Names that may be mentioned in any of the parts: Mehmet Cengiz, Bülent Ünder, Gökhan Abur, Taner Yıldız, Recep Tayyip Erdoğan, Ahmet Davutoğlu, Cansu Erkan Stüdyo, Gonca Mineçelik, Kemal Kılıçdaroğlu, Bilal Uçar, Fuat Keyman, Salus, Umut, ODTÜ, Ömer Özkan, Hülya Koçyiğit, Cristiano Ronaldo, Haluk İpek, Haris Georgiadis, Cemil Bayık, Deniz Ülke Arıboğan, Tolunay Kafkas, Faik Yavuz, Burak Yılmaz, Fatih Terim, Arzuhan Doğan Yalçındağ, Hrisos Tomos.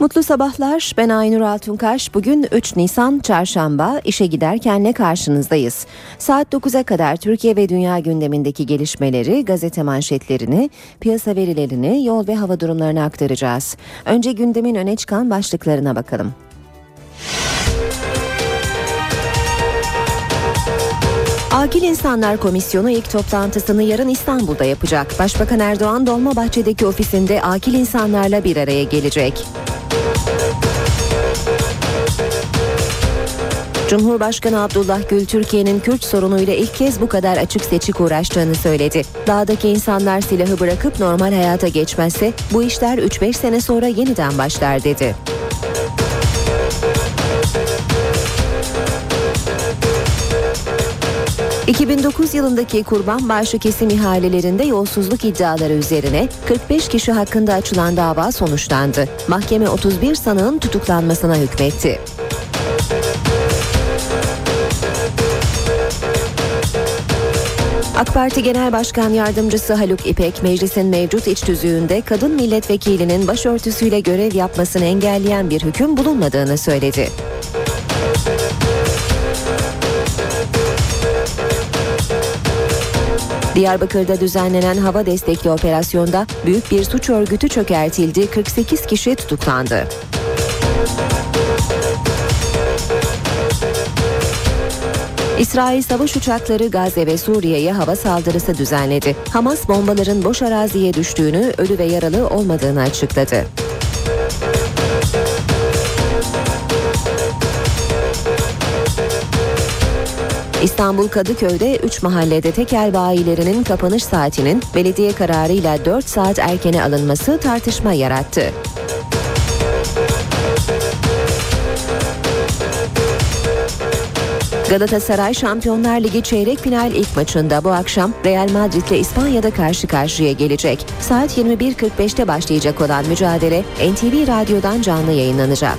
Mutlu sabahlar, ben Aynur Altunkaş. Bugün 3 Nisan Çarşamba, işe giderkenle karşınızdayız. Saat 9'a kadar Türkiye ve dünya gündemindeki gelişmeleri, gazete manşetlerini, piyasa verilerini, yol ve hava durumlarını aktaracağız. Önce gündemin öne çıkan başlıklarına bakalım. Akil İnsanlar Komisyonu ilk toplantısını yarın İstanbul'da yapacak. Başbakan Erdoğan Dolmabahçe'deki ofisinde akil insanlarla bir araya gelecek. Cumhurbaşkanı Abdullah Gül, Türkiye'nin Kürt sorunuyla ilk kez bu kadar açık seçik uğraştığını söyledi. Dağdaki insanlar silahı bırakıp normal hayata geçmezse bu işler 3-5 sene sonra yeniden başlar dedi. Müzik 2009 yılındaki kurban bağışı kesim ihalelerinde yolsuzluk iddiaları üzerine 45 kişi hakkında açılan dava sonuçlandı. Mahkeme 31 sanığın tutuklanmasına hükmetti. AK Parti Genel Başkan Yardımcısı Haluk İpek, meclisin mevcut iç tüzüğünde kadın milletvekilinin başörtüsüyle görev yapmasını engelleyen bir hüküm bulunmadığını söyledi. Diyarbakır'da düzenlenen hava destekli operasyonda büyük bir suç örgütü çökertildi, 48 kişi tutuklandı. İsrail savaş uçakları Gazze ve Suriye'ye hava saldırısı düzenledi. Hamas bombaların boş araziye düştüğünü, ölü ve yaralı olmadığını açıkladı. İstanbul Kadıköy'de 3 mahallede tekel bayilerinin kapanış saatinin belediye kararıyla 4 saat erkene alınması tartışma yarattı. Galatasaray Şampiyonlar Ligi çeyrek final ilk maçında bu akşam Real Madrid'le İspanya'da karşı karşıya gelecek. Saat 21.45'te başlayacak olan mücadele NTV Radyo'dan canlı yayınlanacak.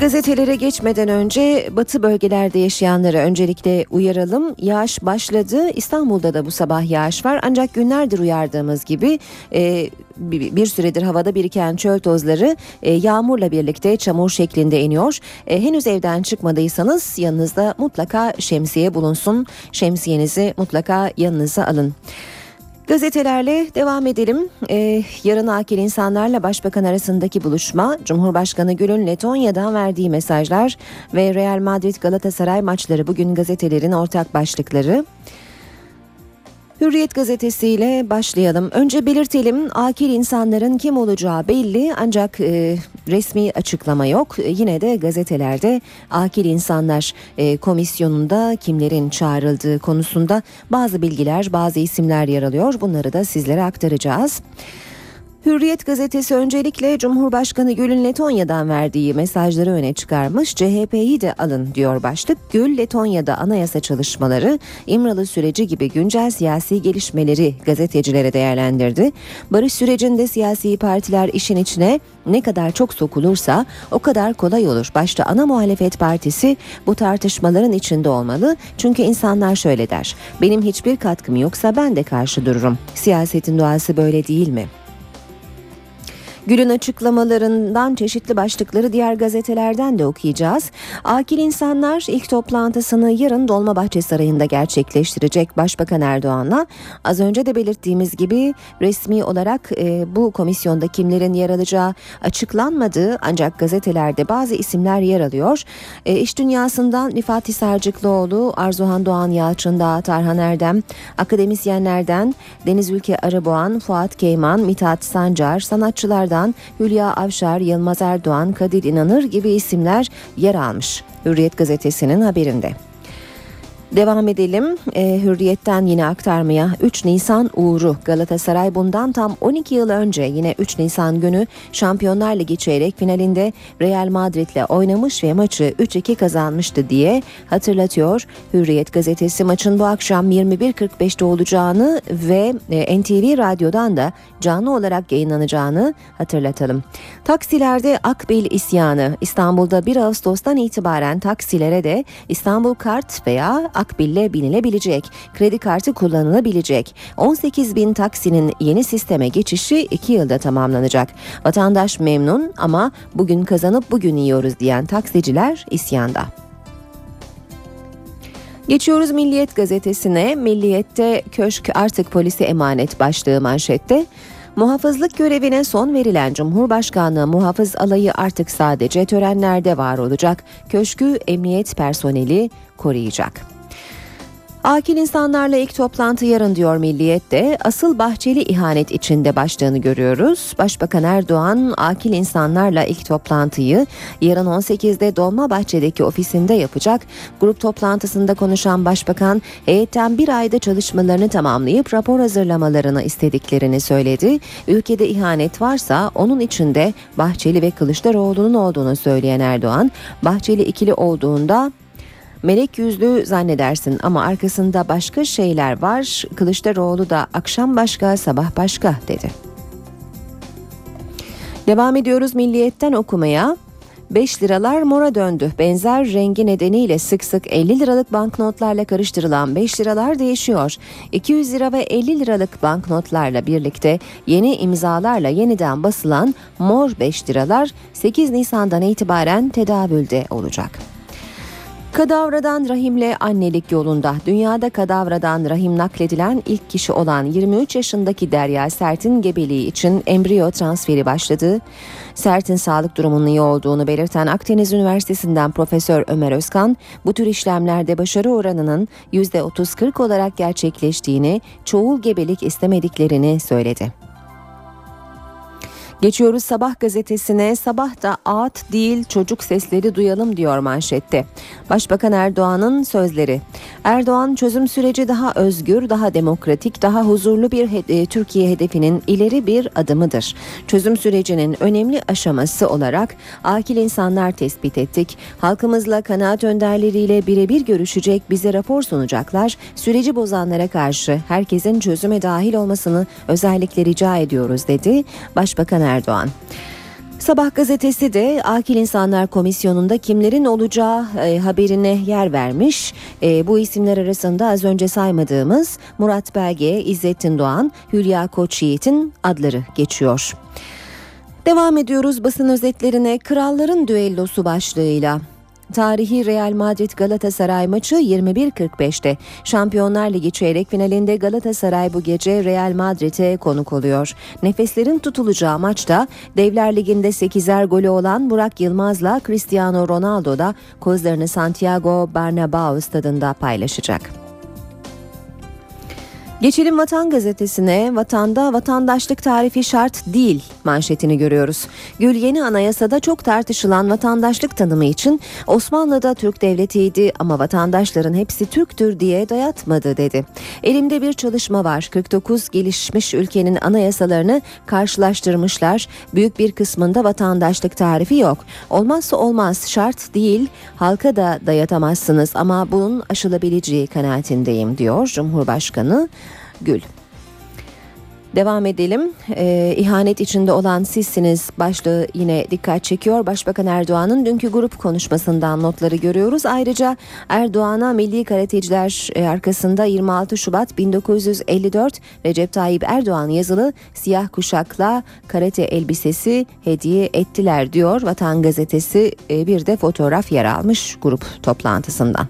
Gazetelere geçmeden önce batı bölgelerde yaşayanları öncelikle uyaralım. Yağış başladı. İstanbul'da da bu sabah yağış var. Ancak günlerdir uyardığımız gibi bir süredir havada biriken çöl tozları yağmurla birlikte çamur şeklinde iniyor. Henüz evden çıkmadıysanız yanınızda mutlaka şemsiye bulunsun. Şemsiyenizi mutlaka yanınıza alın. Gazetelerle devam edelim. Yarın akil insanlarla başbakan arasındaki buluşma, Cumhurbaşkanı Gül'ün Letonya'dan verdiği mesajlar ve Real Madrid Galatasaray maçları bugün gazetelerin ortak başlıkları. Hürriyet gazetesiyle başlayalım. Önce belirtelim, akil insanların kim olacağı belli ancak resmi açıklama yok. Yine de gazetelerde akil insanlar komisyonunda kimlerin çağrıldığı konusunda bazı bilgiler, bazı isimler yer alıyor. Bunları da sizlere aktaracağız. Hürriyet gazetesi öncelikle Cumhurbaşkanı Gül'ün Letonya'dan verdiği mesajları öne çıkarmış. CHP'yi de alın diyor başlık. Gül, Letonya'da anayasa çalışmaları, İmralı süreci gibi güncel siyasi gelişmeleri gazetecilere değerlendirdi. Barış sürecinde siyasi partiler işin içine ne kadar çok sokulursa o kadar kolay olur. Başta ana muhalefet partisi bu tartışmaların içinde olmalı. Çünkü insanlar şöyle der: benim hiçbir katkım yoksa ben de karşı dururum. Siyasetin doğası böyle değil mi? Gül'ün açıklamalarından çeşitli başlıkları diğer gazetelerden de okuyacağız. Akil insanlar ilk toplantısını yarın Dolmabahçe Sarayı'nda gerçekleştirecek Başbakan Erdoğan'la. Az önce de belirttiğimiz gibi resmi olarak bu komisyonda kimlerin yer alacağı açıklanmadı. Ancak gazetelerde bazı isimler yer alıyor. İş dünyasından Fatih Terim, Arzuhan Doğan Yalçındağ, Tarhan Erdem, akademisyenlerden Deniz Ülke Arıboğan, Fuat Keyman, Mithat Sancar, sanatçılardan Hülya Avşar, Yılmaz Erdoğan, Kadir İnanır gibi isimler yer almış Hürriyet gazetesinin haberinde. Devam edelim. Hürriyet'ten yine aktarmaya. 3 Nisan uğuru. Galatasaray bundan tam 12 yıl önce yine 3 Nisan günü Şampiyonlar Ligi çeyrek finalinde Real Madrid'le oynamış ve maçı 3-2 kazanmıştı diye hatırlatıyor. Hürriyet gazetesi maçın bu akşam 21.45'te olacağını ve NTV Radyo'dan da canlı olarak yayınlanacağını hatırlatalım. Taksilerde Akbil isyanı. İstanbul'da 1 Ağustos'tan itibaren taksilere de İstanbul Kart veya Akbil'le binilebilecek, kredi kartı kullanılabilecek. 18 bin taksinin yeni sisteme geçişi 2 yılda tamamlanacak. Vatandaş memnun ama bugün kazanıp bugün yiyoruz diyen taksiciler isyanda. Geçiyoruz Milliyet gazetesine. Milliyet'te köşk artık polise emanet başlığı manşette. Muhafızlık görevine son verilen Cumhurbaşkanlığı muhafız alayı artık sadece törenlerde var olacak. Köşkü emniyet personeli koruyacak. Akil insanlarla ilk toplantı yarın diyor Milliyet'te. Asıl Bahçeli ihanet içinde başlığını görüyoruz. Başbakan Erdoğan akil insanlarla ilk toplantıyı yarın 18'de Dolmabahçe'deki ofisinde yapacak. Grup toplantısında konuşan Başbakan heyetten bir ayda çalışmalarını tamamlayıp rapor hazırlamalarını istediklerini söyledi. Ülkede ihanet varsa onun içinde Bahçeli ve Kılıçdaroğlu'nun olduğunu söyleyen Erdoğan, Bahçeli ikili olduğunda melek yüzlü zannedersin ama arkasında başka şeyler var. Kılıçdaroğlu da akşam başka, sabah başka dedi. Devam ediyoruz Milliyet'ten okumaya. 5 liralar mora döndü. Benzer rengi nedeniyle sık sık 50 liralık banknotlarla karıştırılan 5 liralar değişiyor. 200 lira ve 50 liralık banknotlarla birlikte yeni imzalarla yeniden basılan mor 5 liralar 8 Nisan'dan itibaren tedavülde olacak. Kadavradan rahimle annelik yolunda. Dünyada kadavradan rahim nakledilen ilk kişi olan 23 yaşındaki Derya Sert'in gebeliği için embriyo transferi başladı. Sert'in sağlık durumunun iyi olduğunu belirten Akdeniz Üniversitesi'nden Profesör Ömer Özkan, bu tür işlemlerde başarı oranının %30-40 olarak gerçekleştiğini, çoğul gebelik istemediklerini söyledi. Geçiyoruz Sabah gazetesine. Sabah da ağıt değil çocuk sesleri duyalım diyor manşette. Başbakan Erdoğan'ın sözleri. Erdoğan çözüm süreci daha özgür, daha demokratik, daha huzurlu bir Türkiye hedefinin ileri bir adımıdır. Çözüm sürecinin önemli aşaması olarak akil insanlar tespit ettik. Halkımızla kanaat önderleriyle birebir görüşecek, bize rapor sunacaklar. Süreci bozanlara karşı herkesin çözüme dahil olmasını özellikle rica ediyoruz dedi Başbakan Erdoğan. Sabah gazetesi de Akil İnsanlar Komisyonu'nda kimlerin olacağı haberine yer vermiş. Bu isimler arasında az önce saymadığımız Murat Belge, İzzettin Doğan, Hülya Koçyiğit'in adları geçiyor. Devam ediyoruz basın özetlerine. Kralların düellosu başlığıyla. Tarihi Real Madrid Galatasaray maçı 21.45'te. Şampiyonlar Ligi çeyrek finalinde Galatasaray bu gece Real Madrid'e konuk oluyor. Nefeslerin tutulacağı maçta Devler Ligi'nde 8'er golü olan Burak Yılmaz'la Cristiano Ronaldo da kozlarını Santiago Bernabéu stadında paylaşacak. Geçelim Vatan gazetesine. Vatanda vatandaşlık tarifi şart değil manşetini görüyoruz. Gül yeni anayasada çok tartışılan vatandaşlık tanımı için Osmanlı'da Türk devletiydi ama vatandaşların hepsi Türktür diye dayatmadı dedi. Elimde bir çalışma var. 49 gelişmiş ülkenin anayasalarını karşılaştırmışlar. Büyük bir kısmında vatandaşlık tarifi yok. Olmazsa olmaz, şart değil, halka da dayatamazsınız ama bunun aşılabileceği kanaatindeyim diyor Cumhurbaşkanı Gül. Devam edelim. İhanet içinde olan sizsiniz başlığı yine dikkat çekiyor. Başbakan Erdoğan'ın dünkü grup konuşmasından notları görüyoruz. Ayrıca Erdoğan'a milli karateciler arkasında 26 Şubat 1954 Recep Tayyip Erdoğan yazılı siyah kuşakla karate elbisesi hediye ettiler diyor. Vatan gazetesi bir de fotoğraf yer almış grup toplantısından.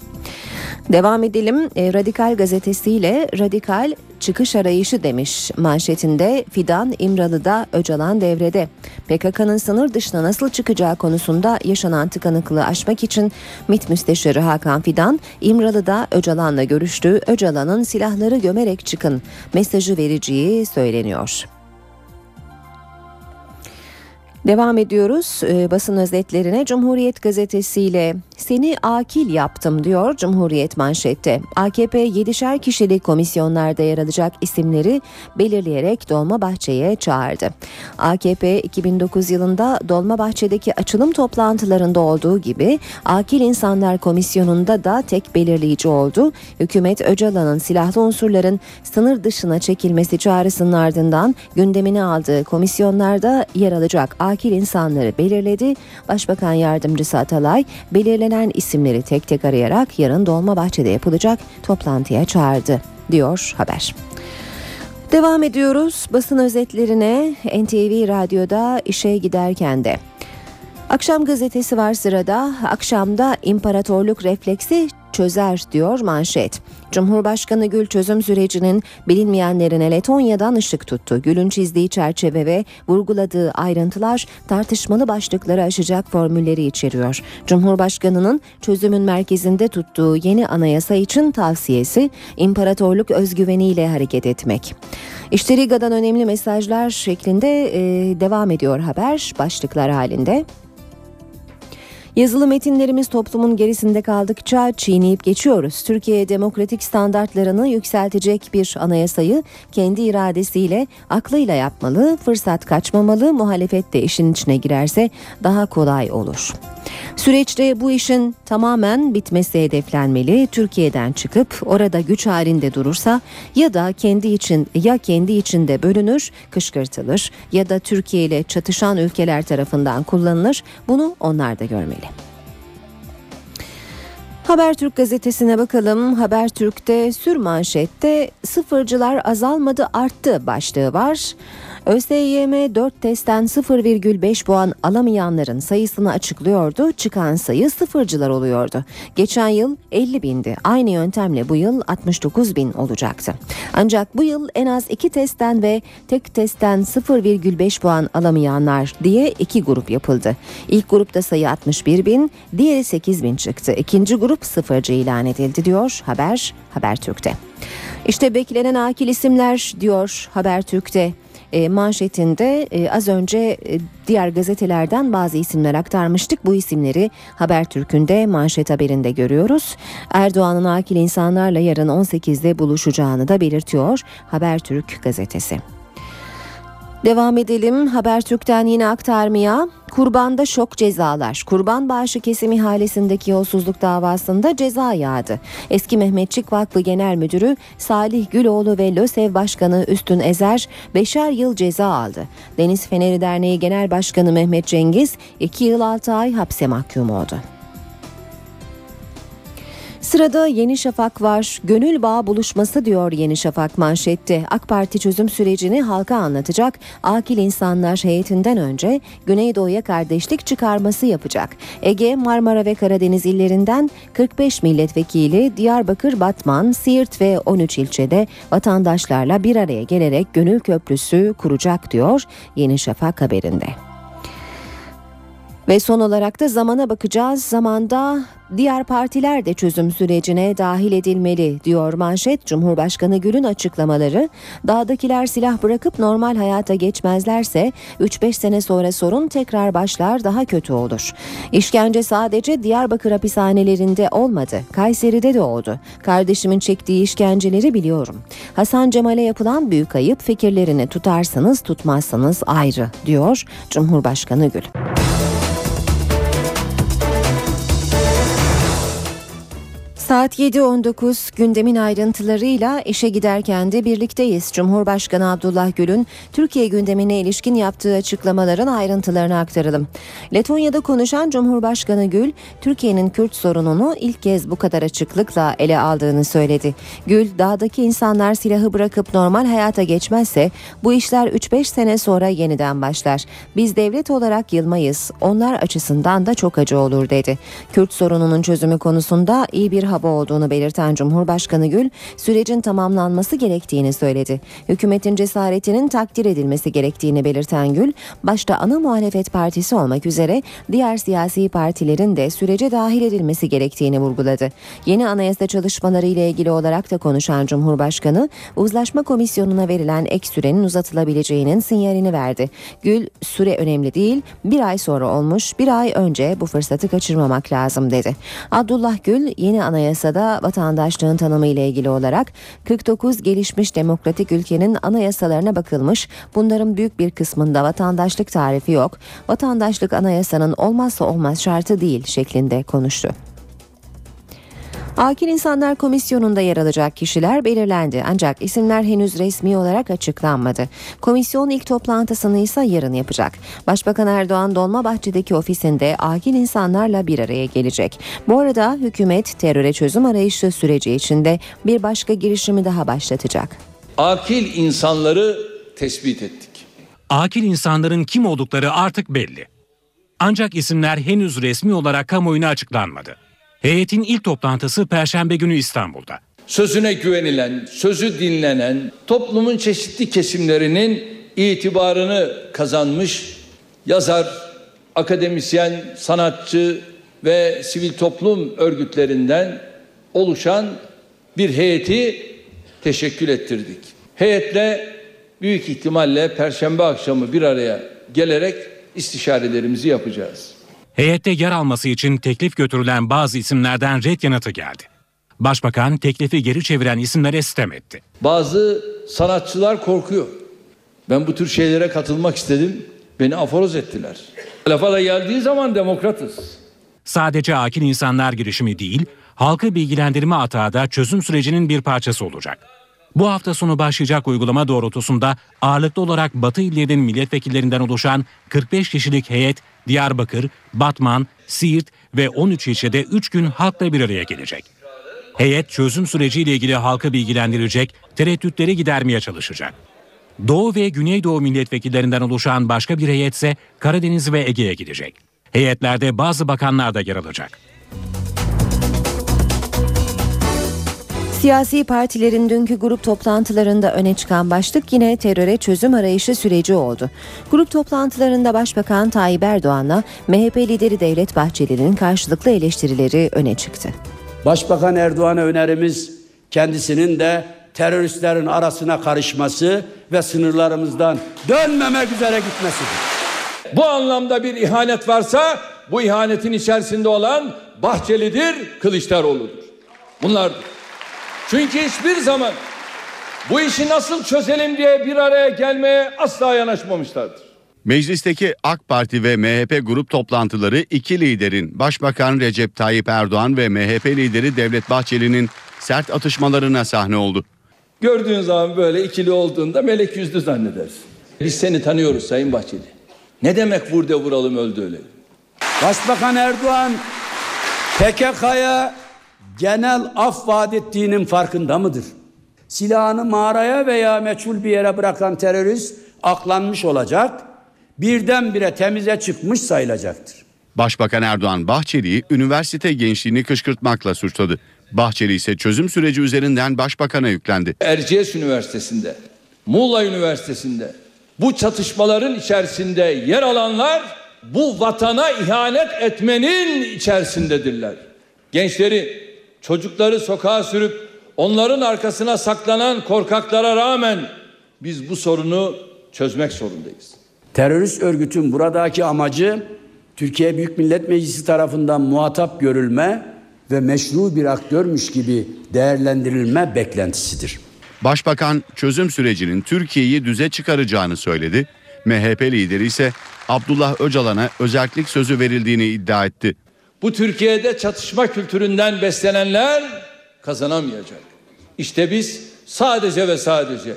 Devam edelim. Radikal gazetesiyle Radikal çıkış arayışı demiş manşetinde. Fidan İmralı'da, Öcalan devrede. PKK'nın sınır dışına nasıl çıkacağı konusunda yaşanan tıkanıklığı aşmak için MİT Müsteşarı Hakan Fidan İmralı'da Öcalan'la görüştü. Öcalan'ın silahları gömerek çıkın mesajı vereceği söyleniyor. Devam ediyoruz basın özetlerine. Cumhuriyet gazetesiyle seni akil yaptım diyor Cumhuriyet manşette. AKP 7'şer kişilik komisyonlarda yer alacak isimleri belirleyerek Dolmabahçe'ye çağırdı. AKP 2009 yılında Dolmabahçe'deki açılım toplantılarında olduğu gibi Akil İnsanlar Komisyonu'nda da tek belirleyici oldu. Hükümet Öcalan'ın silahlı unsurların sınır dışına çekilmesi çağrısının ardından gündemine aldığı komisyonlarda yer alacak akil insanları belirledi. Başbakan Yardımcısı Atalay belirlenen isimleri tek tek arayarak yarın Dolmabahçe'de yapılacak toplantıya çağırdı diyor haber. Devam ediyoruz basın özetlerine. NTV Radyo'da işe giderken de. Akşam gazetesi var sırada. Akşamda imparatorluk refleksi çözer diyor manşet. Cumhurbaşkanı Gül çözüm sürecinin bilinmeyenlerine Letonya'dan ışık tuttu. Gül'ün çizdiği çerçeve ve vurguladığı ayrıntılar tartışmalı başlıkları aşacak formülleri içeriyor. Cumhurbaşkanının çözümün merkezinde tuttuğu yeni anayasa için tavsiyesi imparatorluk özgüveniyle hareket etmek. İşte Riga'dan önemli mesajlar şeklinde devam ediyor haber başlıklar halinde. Yazılı metinlerimiz toplumun gerisinde kaldıkça çiğneyip geçiyoruz. Türkiye demokratik standartlarını yükseltecek bir anayasayı kendi iradesiyle, aklıyla yapmalı, fırsat kaçmamalı, muhalefet de işin içine girerse daha kolay olur. Süreçte bu işin tamamen bitmesi hedeflenmeli. Türkiye'den çıkıp orada güç halinde durursa ya kendi içinde bölünür, kışkırtılır ya da Türkiye ile çatışan ülkeler tarafından kullanılır. Bunu onlar da görmeli. Habertürk gazetesine bakalım. Habertürk'te sürmanşette sıfırcılar azalmadı arttı başlığı var. ÖSYM 4 testten 0,5 puan alamayanların sayısını açıklıyordu. Çıkan sayı sıfırcılar oluyordu. Geçen yıl 50.000'di. Aynı yöntemle bu yıl 69.000 olacaktı. Ancak bu yıl en az 2 testten ve tek testten 0,5 puan alamayanlar diye 2 grup yapıldı. İlk grupta sayı 61.000, diğeri 8.000 çıktı. İkinci grup sıfırcı ilan edildi diyor Habertürk'te. İşte beklenen akil isimler diyor Habertürk'te. Manşetinde az önce diğer gazetelerden bazı isimler aktarmıştık. Bu isimleri Habertürk'ün de manşet haberinde görüyoruz. Erdoğan'ın akil insanlarla yarın 18'de buluşacağını da belirtiyor Habertürk gazetesi. Devam edelim Habertürk'ten yine aktarmaya. Kurbanda şok cezalar. Kurban bağışı kesim ihalesindeki yolsuzluk davasında ceza yağdı. Eski Mehmetçik Vakfı Genel Müdürü Salih Güloğlu ve LÖSEV Başkanı Üstün Ezer 5'er yıl ceza aldı. Deniz Feneri Derneği Genel Başkanı Mehmet Cengiz 2 yıl 6 ay hapse mahkum oldu. Sırada Yeni Şafak var. Gönül bağı buluşması diyor Yeni Şafak manşette. AK Parti çözüm sürecini halka anlatacak. Akil insanlar heyetinden önce Güneydoğu'ya kardeşlik çıkarması yapacak. Ege, Marmara ve Karadeniz illerinden 45 milletvekili Diyarbakır, Batman, Siirt ve 13 ilçede vatandaşlarla bir araya gelerek Gönül Köprüsü kuracak diyor Yeni Şafak haberinde. Ve son olarak da zamana bakacağız. Zamanda diğer partiler de çözüm sürecine dahil edilmeli diyor manşet. Cumhurbaşkanı Gül'ün açıklamaları. Dağdakiler silah bırakıp normal hayata geçmezlerse 3-5 sene sonra sorun tekrar başlar, daha kötü olur. İşkence sadece Diyarbakır hapishanelerinde olmadı. Kayseri'de de oldu. Kardeşimin çektiği işkenceleri biliyorum. Hasan Cemal'e yapılan büyük ayıp, fikirlerini tutarsanız tutmazsanız ayrı diyor Cumhurbaşkanı Gül. Saat 7.19 gündemin ayrıntılarıyla işe giderken de birlikteyiz. Cumhurbaşkanı Abdullah Gül'ün Türkiye gündemine ilişkin yaptığı açıklamaların ayrıntılarını aktaralım. Letonya'da konuşan Cumhurbaşkanı Gül, Türkiye'nin Kürt sorununu ilk kez bu kadar açıklıkla ele aldığını söyledi. Gül, dağdaki insanlar silahı bırakıp normal hayata geçmezse bu işler 3-5 sene sonra yeniden başlar. Biz devlet olarak yılmayız. Onlar açısından da çok acı olur dedi. Kürt sorununun çözümü konusunda iyi bir hava kaba olduğunu belirten Cumhurbaşkanı Gül, sürecin tamamlanması gerektiğini söyledi. Hükümetin cesaretinin takdir edilmesi gerektiğini belirten Gül, başta ana muhalefet partisi olmak üzere diğer siyasi partilerin de sürece dahil edilmesi gerektiğini vurguladı. Yeni anayasa çalışmaları ile ilgili olarak da konuşan Cumhurbaşkanı, uzlaşma komisyonuna verilen ek sürenin uzatılabileceğinin sinyalini verdi. Gül, süre önemli değil, bir ay sonra olmuş, bir ay önce bu fırsatı kaçırmamak lazım dedi. Abdullah Gül, yeni anayasada vatandaşlığın tanımı ile ilgili olarak 49 gelişmiş demokratik ülkenin anayasalarına bakılmış, bunların büyük bir kısmında vatandaşlık tarifi yok, vatandaşlık anayasanın olmazsa olmaz şartı değil şeklinde konuştu. Akil İnsanlar Komisyonu'nda yer alacak kişiler belirlendi, ancak isimler henüz resmi olarak açıklanmadı. Komisyon ilk toplantısını ise yarın yapacak. Başbakan Erdoğan Dolmabahçe'deki ofisinde akil insanlarla bir araya gelecek. Bu arada hükümet teröre çözüm arayışı süreci içinde bir başka girişimi daha başlatacak. Akil insanları tespit ettik. Akil insanların kim oldukları artık belli. Ancak isimler henüz resmi olarak kamuoyuna açıklanmadı. Heyetin ilk toplantısı Perşembe günü İstanbul'da. Sözüne güvenilen, sözü dinlenen, toplumun çeşitli kesimlerinin itibarını kazanmış yazar, akademisyen, sanatçı ve sivil toplum örgütlerinden oluşan bir heyeti teşekkül ettirdik. Heyetle büyük ihtimalle Perşembe akşamı bir araya gelerek istişarelerimizi yapacağız. Heyette yer alması için teklif götürülen bazı isimlerden ret yanıtı geldi. Başbakan teklifi geri çeviren isimlere sitem etti. Bazı sanatçılar korkuyor. Ben bu tür şeylere katılmak istedim. Beni aforoz ettiler. Lafa da geldiği zaman demokratız. Sadece akil insanlar girişimi değil, halkı bilgilendirme atağı da çözüm sürecinin bir parçası olacak. Bu hafta sonu başlayacak uygulama doğrultusunda ağırlıklı olarak Batı illerinin milletvekillerinden oluşan 45 kişilik heyet Diyarbakır, Batman, Siirt ve 13 ilçede 3 gün halkla bir araya gelecek. Heyet çözüm süreciyle ilgili halkı bilgilendirecek, tereddütleri gidermeye çalışacak. Doğu ve Güneydoğu milletvekillerinden oluşan başka bir heyetse Karadeniz ve Ege'ye gidecek. Heyetlerde bazı bakanlar da yer alacak. Siyasi partilerin dünkü grup toplantılarında öne çıkan başlık yine teröre çözüm arayışı süreci oldu. Grup toplantılarında Başbakan Tayyip Erdoğan'la MHP lideri Devlet Bahçeli'nin karşılıklı eleştirileri öne çıktı. Başbakan Erdoğan'a önerimiz kendisinin de teröristlerin arasına karışması ve sınırlarımızdan dönmemek üzere gitmesidir. Bu anlamda bir ihanet varsa bu ihanetin içerisinde olan Bahçeli'dir, Kılıçdaroğlu'dur. Bunlardır. Çünkü hiçbir zaman bu işi nasıl çözelim diye bir araya gelmeye asla yanaşmamışlardır. Meclisteki AK Parti ve MHP grup toplantıları iki liderin, Başbakan Recep Tayyip Erdoğan ve MHP lideri Devlet Bahçeli'nin sert atışmalarına sahne oldu. Gördüğün zaman böyle ikili olduğunda melek yüzlü zannedersin. Biz seni tanıyoruz Sayın Bahçeli. Ne demek vur de vuralım öldü öyle. Başbakan Erdoğan PKK'ya genel af vaat ettiğinin farkında mıdır? Silahını mağaraya veya meçhul bir yere bırakan terörist aklanmış olacak, birdenbire temize çıkmış sayılacaktır. Başbakan Erdoğan Bahçeli'yi üniversite gençliğini kışkırtmakla suçladı. Bahçeli ise çözüm süreci üzerinden başbakana yüklendi. Erciyes Üniversitesi'nde, Muğla Üniversitesi'nde bu çatışmaların içerisinde yer alanlar bu vatana ihanet etmenin içerisindedirler. Gençleri, çocukları sokağa sürüp onların arkasına saklanan korkaklara rağmen biz bu sorunu çözmek zorundayız. Terörist örgütün buradaki amacı Türkiye Büyük Millet Meclisi tarafından muhatap görülme ve meşru bir aktörmüş gibi değerlendirilme beklentisidir. Başbakan çözüm sürecinin Türkiye'yi düze çıkaracağını söyledi. MHP lideri ise Abdullah Öcalan'a özerklik sözü verildiğini iddia etti. Bu Türkiye'de çatışma kültüründen beslenenler kazanamayacak. İşte biz sadece ve sadece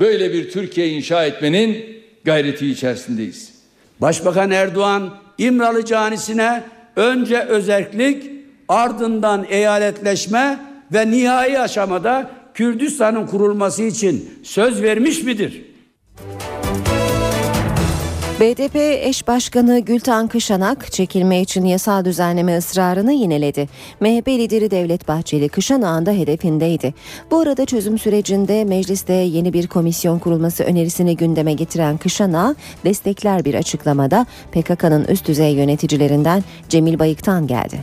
böyle bir Türkiye inşa etmenin gayreti içerisindeyiz. Başbakan Erdoğan İmralı canisine önce özerklik, ardından eyaletleşme ve nihai aşamada Kürdistan'ın kurulması için söz vermiş midir? BDP eş başkanı Gültan Kışanak çekilme için yasal düzenleme ısrarını yineledi. MHP lideri Devlet Bahçeli Kışanak'ın da hedefindeydi. Bu arada çözüm sürecinde mecliste yeni bir komisyon kurulması önerisini gündeme getiren Kışanak destekler bir açıklamada PKK'nın üst düzey yöneticilerinden Cemil Bayık'tan geldi.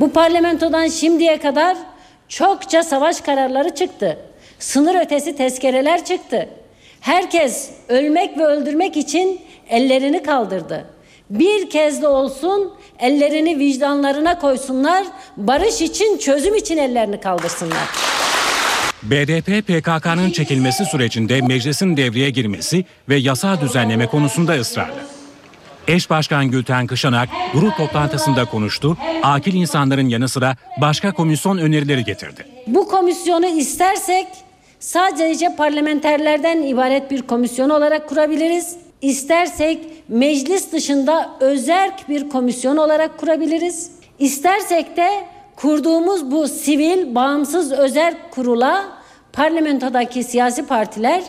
Bu parlamentodan şimdiye kadar çokça savaş kararları çıktı. Sınır ötesi tezkereler çıktı. Herkes ölmek ve öldürmek için ellerini kaldırdı. Bir kez de olsun ellerini vicdanlarına koysunlar, barış için, çözüm için ellerini kaldırsınlar. BDP, PKK'nın çekilmesi sürecinde meclisin devreye girmesi ve yasa düzenleme konusunda ısrarlı. Eş başkan Gülten Kışanak grup toplantısında konuştu, akil insanların yanı sıra başka komisyon önerileri getirdi. Bu komisyonu istersek sadece parlamenterlerden ibaret bir komisyon olarak kurabiliriz. İstersek meclis dışında özerk bir komisyon olarak kurabiliriz. İstersek de kurduğumuz bu sivil, bağımsız özerk kurula parlamentodaki siyasi partiler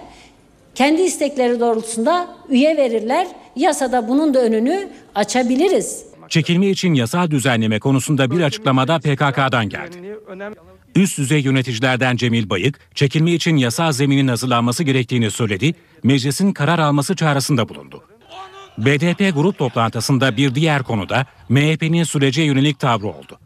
kendi istekleri doğrultusunda üye verirler. Yasada bunun da önünü açabiliriz. Çekilme için yasa düzenleme konusunda bir açıklamada PKK'dan geldi. Üst düzey yöneticilerden Cemil Bayık, çekilme için yasa zeminin hazırlanması gerektiğini söyledi, meclisin karar alması çağrısında bulundu. BDP grup toplantısında bir diğer konuda MHP'nin sürece yönelik tavrı oldu.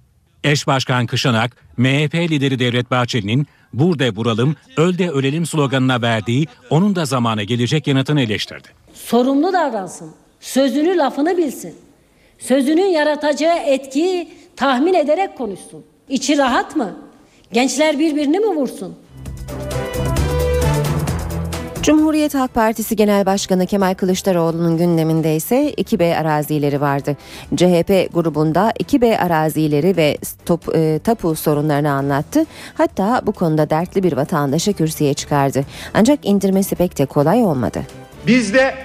Eş Başkan Kışanak, MHP lideri Devlet Bahçeli'nin "Burada buralım, ölde ölelim" sloganına verdiği, onun da zamana gelecek yanıtını eleştirdi. Sorumlu davransın, sözünü lafını bilsin, sözünün yaratacağı etkiyi tahmin ederek konuşsun. İçi rahat mı? Gençler birbirini mi vursun? Cumhuriyet Halk Partisi Genel Başkanı Kemal Kılıçdaroğlu'nun gündeminde ise 2B arazileri vardı. CHP grubunda 2B arazileri ve tapu sorunlarını anlattı. Hatta bu konuda dertli bir vatandaşı kürsüye çıkardı. Ancak indirmesi pek de kolay olmadı. Bizde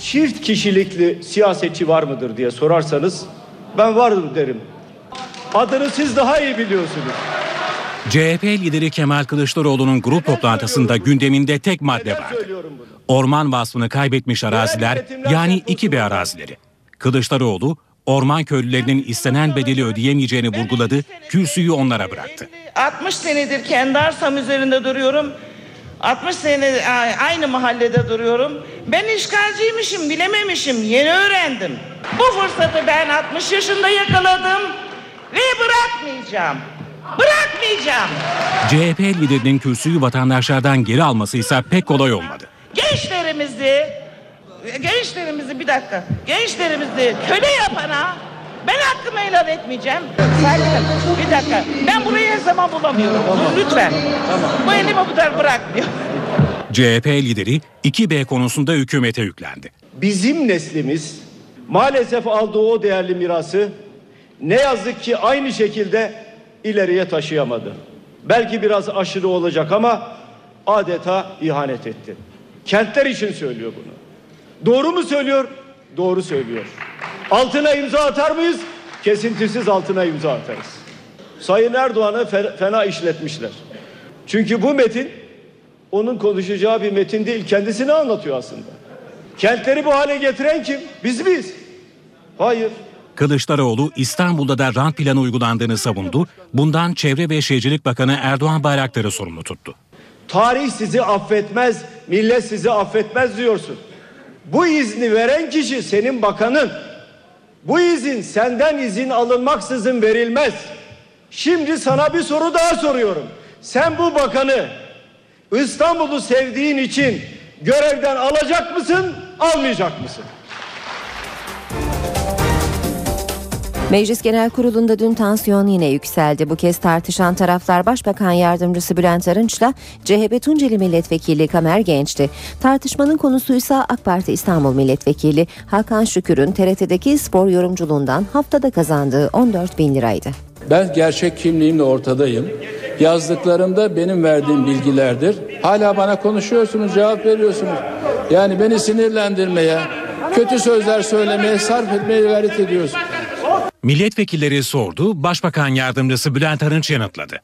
çift kişilikli siyasetçi var mıdır diye sorarsanız ben vardır derim. Adını siz daha iyi biliyorsunuz. CHP lideri Kemal Kılıçdaroğlu'nun grup toplantısında gündeminde tek madde vardı. Orman vasfını kaybetmiş araziler, yani 2B arazileri. Kılıçdaroğlu, orman köylülerinin istenen bedeli ödeyemeyeceğini vurguladı, kürsüyü onlara bıraktı. 60 senedir kendi arsam üzerinde duruyorum. 60 senedir aynı mahallede duruyorum. Ben işgalciymişim, bilememişim, yeni öğrendim. Bu fırsatı ben 60 yaşında yakaladım ve bırakmayacağım. Bırakmayacağım. CHP liderinin kürsüyü vatandaşlardan geri alması ise pek kolay olmadı. Gençlerimizi köle yapana ben hakkımı helal etmeyeceğim. Bir dakika. Ben burayı her zaman bulamıyorum. Lütfen. Bu elimi bu kadar bırakmıyor. CHP lideri 2B konusunda hükümete yüklendi. Bizim neslimiz maalesef aldığı o değerli mirası ne yazık ki aynı şekilde ileriye taşıyamadı. Belki biraz aşırı olacak ama adeta ihanet etti. Kentler için söylüyor bunu. Doğru mu söylüyor? Doğru söylüyor. Altına imza atar mıyız? Kesintisiz altına imza atarız. Sayın Erdoğan'ı fena işletmişler. Çünkü bu metin onun konuşacağı bir metin değil, kendisini anlatıyor aslında. Kentleri bu hale getiren kim? Biz miyiz? Hayır. Kılıçdaroğlu İstanbul'da da rant planı uygulandığını savundu. Bundan Çevre ve Şehircilik Bakanı Erdoğan Bayraktar'ı sorumlu tuttu. Tarih sizi affetmez, millet sizi affetmez diyorsun. Bu izni veren kişi senin bakanın. Bu izin senden izin alınmaksızın verilmez. Şimdi sana bir soru daha soruyorum. Sen bu bakanı İstanbul'u sevdiğin için görevden alacak mısın, almayacak mısın? Meclis Genel Kurulu'nda dün tansiyon yine yükseldi. Bu kez tartışan taraflar Başbakan Yardımcısı Bülent Arınç'la CHP Tunceli Milletvekili Kamer Genç'ti. Tartışmanın konusuysa AK Parti İstanbul Milletvekili Hakan Şükür'ün TRT'deki spor yorumculuğundan haftada kazandığı 14.000 liraydı. Ben gerçek kimliğimle ortadayım. Yazdıklarımda benim verdiğim bilgilerdir. Hala bana konuşuyorsunuz, cevap veriyorsunuz. Yani beni sinirlendirmeye, kötü sözler söylemeye, sarf etmeye gayret ediyorsunuz. Milletvekilleri sordu, Başbakan Yardımcısı Bülent Arınç yanıtladı.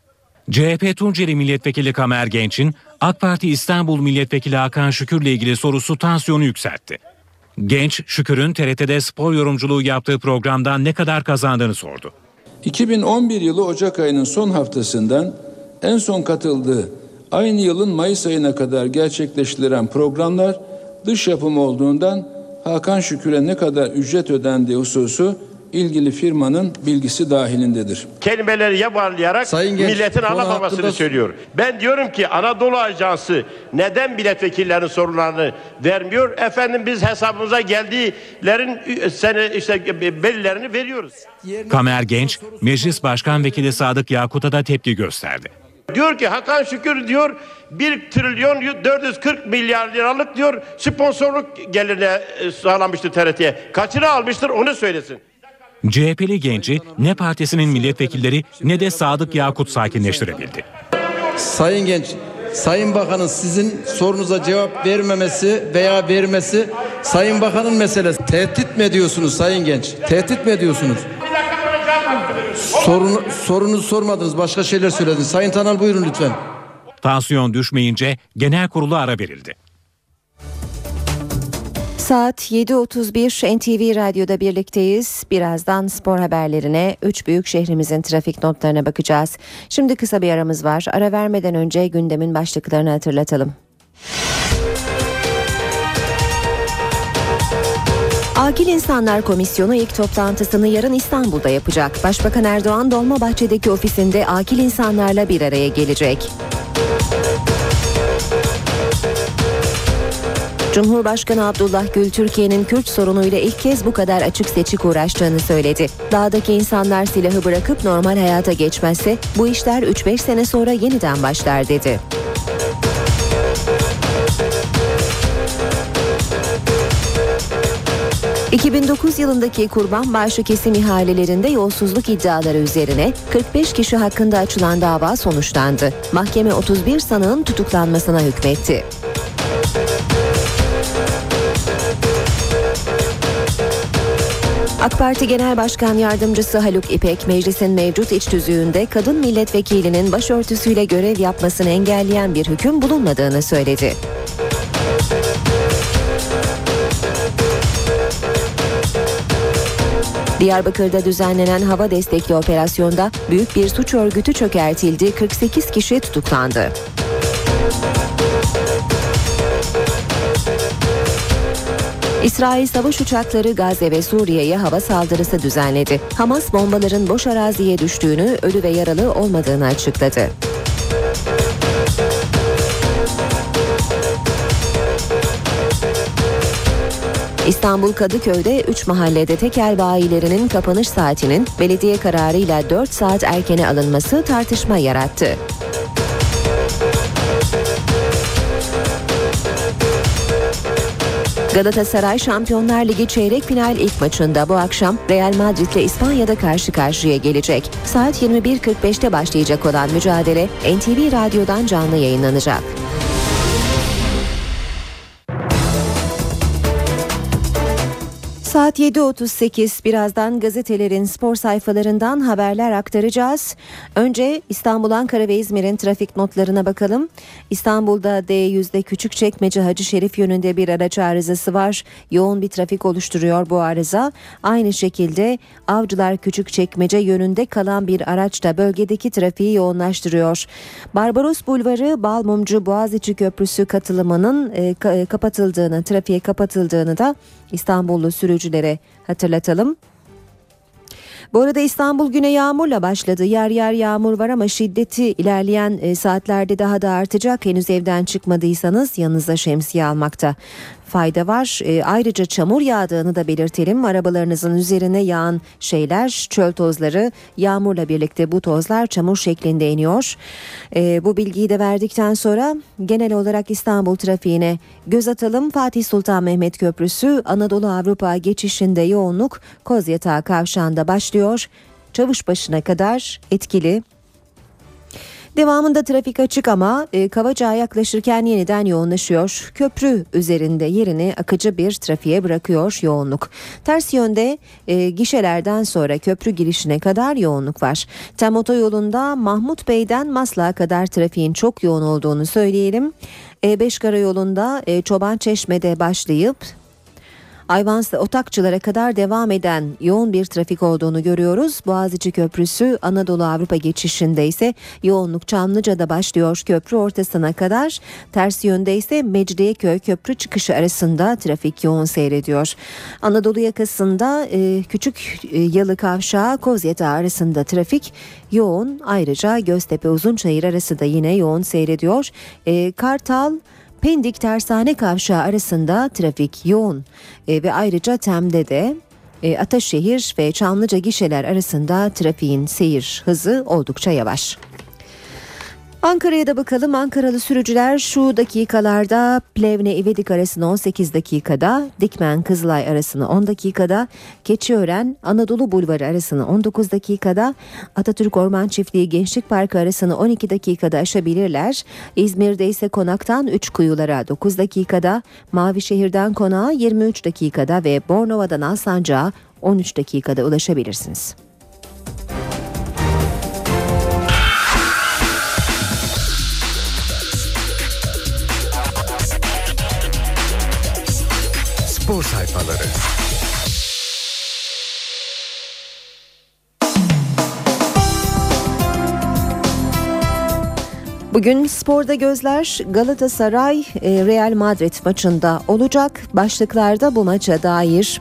CHP Tunceli Milletvekili Kamer Genç'in AK Parti İstanbul Milletvekili Hakan Şükür'le ilgili sorusu tansiyonu yükseltti. Genç, Şükür'ün TRT'de spor yorumculuğu yaptığı programdan ne kadar kazandığını sordu. 2011 yılı Ocak ayının son haftasından en son katıldığı aynı yılın Mayıs ayına kadar gerçekleştirilen programlar dış yapım olduğundan Hakan Şükür'e ne kadar ücret ödendiği hususu ilgili firmanın bilgisi dahilindedir. Kelimeleri yabarlayarak Sayın milletin anlamamasını söylüyor. Ben diyorum ki Anadolu Ajansı neden milletvekillerinin sorularını vermiyor? Efendim biz hesabımıza geldiğilerin belirlerini veriyoruz. Kamer Genç, Meclis Başkan Vekili Sadık Yakut'a da tepki gösterdi. Diyor ki Hakan Şükür diyor 1.440 milyar liralık diyor sponsorluk gelirine sağlamıştır TRT'ye. Kaçını almıştır onu söylesin. CHP'li genci ne partisinin milletvekilleri ne de Sadık Yakut sakinleştirebildi. Sayın Genç, Sayın Bakan'ın sizin sorunuza cevap vermemesi veya vermesi Sayın Bakan'ın meselesi. Tehdit mi ediyorsunuz Sayın Genç? Tehdit mi ediyorsunuz? Sorunu sormadınız, başka şeyler söylediniz. Sayın Tanal buyurun lütfen. Tansiyon düşmeyince genel kurulu ara verildi. Saat 7.31 NTV Radyo'da birlikteyiz. Birazdan spor haberlerine, 3 büyük şehrimizin trafik notlarına bakacağız. Şimdi kısa bir aramız var. Ara vermeden önce gündemin başlıklarını hatırlatalım. Akil İnsanlar Komisyonu ilk toplantısını yarın İstanbul'da yapacak. Başbakan Erdoğan Dolmabahçe'deki ofisinde akil insanlarla bir araya gelecek. Cumhurbaşkanı Abdullah Gül, Türkiye'nin Kürt sorunuyla ilk kez bu kadar açık seçik uğraştığını söyledi. Dağdaki insanlar silahı bırakıp normal hayata geçmezse bu işler 3-5 sene sonra yeniden başlar dedi. Müzik 2009 yılındaki kurban bağışı kesim ihalelerinde yolsuzluk iddiaları üzerine 45 kişi hakkında açılan dava sonuçlandı. Mahkeme 31 sanığın tutuklanmasına hükmetti. AK Parti Genel Başkan Yardımcısı Haluk İpek, meclisin mevcut iç tüzüğünde kadın milletvekilinin başörtüsüyle görev yapmasını engelleyen bir hüküm bulunmadığını söyledi. Diyarbakır'da düzenlenen hava destekli operasyonda büyük bir suç örgütü çökertildi, 48 kişi tutuklandı. İsrail savaş uçakları Gazze ve Suriye'ye hava saldırısı düzenledi. Hamas bombaların boş araziye düştüğünü, ölü ve yaralı olmadığını açıkladı. İstanbul Kadıköy'de 3 mahallede tekel bayilerinin kapanış saatinin belediye kararıyla 4 saat erkene alınması tartışma yarattı. Galatasaray Şampiyonlar Ligi çeyrek final ilk maçında bu akşam Real Madrid ile İspanya'da karşı karşıya gelecek. Saat 21.45'te başlayacak olan mücadele NTV Radyo'dan canlı yayınlanacak. Saat 7.38, birazdan gazetelerin spor sayfalarından haberler aktaracağız. Önce İstanbul, Ankara ve İzmir'in trafik notlarına bakalım. İstanbul'da D100'de Küçükçekmece Hacı Şerif yönünde bir araç arızası var. Yoğun bir trafik oluşturuyor bu arıza. Aynı şekilde Avcılar Küçükçekmece yönünde kalan bir araç da bölgedeki trafiği yoğunlaştırıyor. Barbaros Bulvarı, Balmumcu Boğaziçi Köprüsü katılımının kapatıldığını, trafiğe kapatıldığını da İstanbullu sürücülere hatırlatalım. Bu arada İstanbul güne yağmurla başladı. Yer yer yağmur var ama şiddeti ilerleyen saatlerde daha da artacak. Henüz evden çıkmadıysanız yanınıza şemsiye almakta fayda var. Ayrıca çamur yağdığını da belirtelim. Arabalarınızın üzerine yağan şeyler, çöl tozları, yağmurla birlikte bu tozlar çamur şeklinde iniyor. Bu bilgiyi de verdikten sonra genel olarak İstanbul trafiğine göz atalım. Fatih Sultan Mehmet Köprüsü Anadolu Avrupa geçişinde yoğunluk Kozyatağı kavşağında başlıyor. Çavuşbaşı'na kadar etkili. Devamında trafik açık ama Kavacık'a yaklaşırken yeniden yoğunlaşıyor. Köprü üzerinde yerini akıcı bir trafiğe bırakıyor yoğunluk. Ters yönde gişelerden sonra köprü girişine kadar yoğunluk var. Tem otoyolunda Mahmut Bey'den Maslak'a kadar trafiğin çok yoğun olduğunu söyleyelim. E5 karayolunda Çobançeşme'de başlayıp Ayvans'ta Otakçılara kadar devam eden yoğun bir trafik olduğunu görüyoruz. Boğaziçi Köprüsü Anadolu Avrupa geçişinde ise yoğunluk Çamlıca'da başlıyor köprü ortasına kadar. Ters yönde ise Mecidiyeköy köprü çıkışı arasında trafik yoğun seyrediyor. Anadolu yakasında Küçük Yalı Kavşağı Kozyatağı arasında trafik yoğun. Ayrıca Göztepe Uzunçayır arası da yine yoğun seyrediyor. Kartal Pendik Tersane Kavşağı arasında trafik yoğun ve ayrıca TEM'de de Ataşehir ve Çamlıca gişeler arasında trafiğin seyir hızı oldukça yavaş. Ankara'ya da bakalım. Ankaralı sürücüler şu dakikalarda Plevne İvedik arasını 18 dakikada, Dikmen Kızılay arasını 10 dakikada, Keçiören Anadolu Bulvarı arasını 19 dakikada, Atatürk Orman Çiftliği Gençlik Parkı arasını 12 dakikada aşabilirler. İzmir'de ise Konak'tan Üçkuyulara 9 dakikada, Mavişehir'den Konak'a 23 dakikada ve Bornova'dan Alsancak'a 13 dakikada ulaşabilirsiniz. Spor sayfaları. Bugün sporda gözler Galatasaray Real Madrid maçında olacak. Başlıklarda bu maça dair: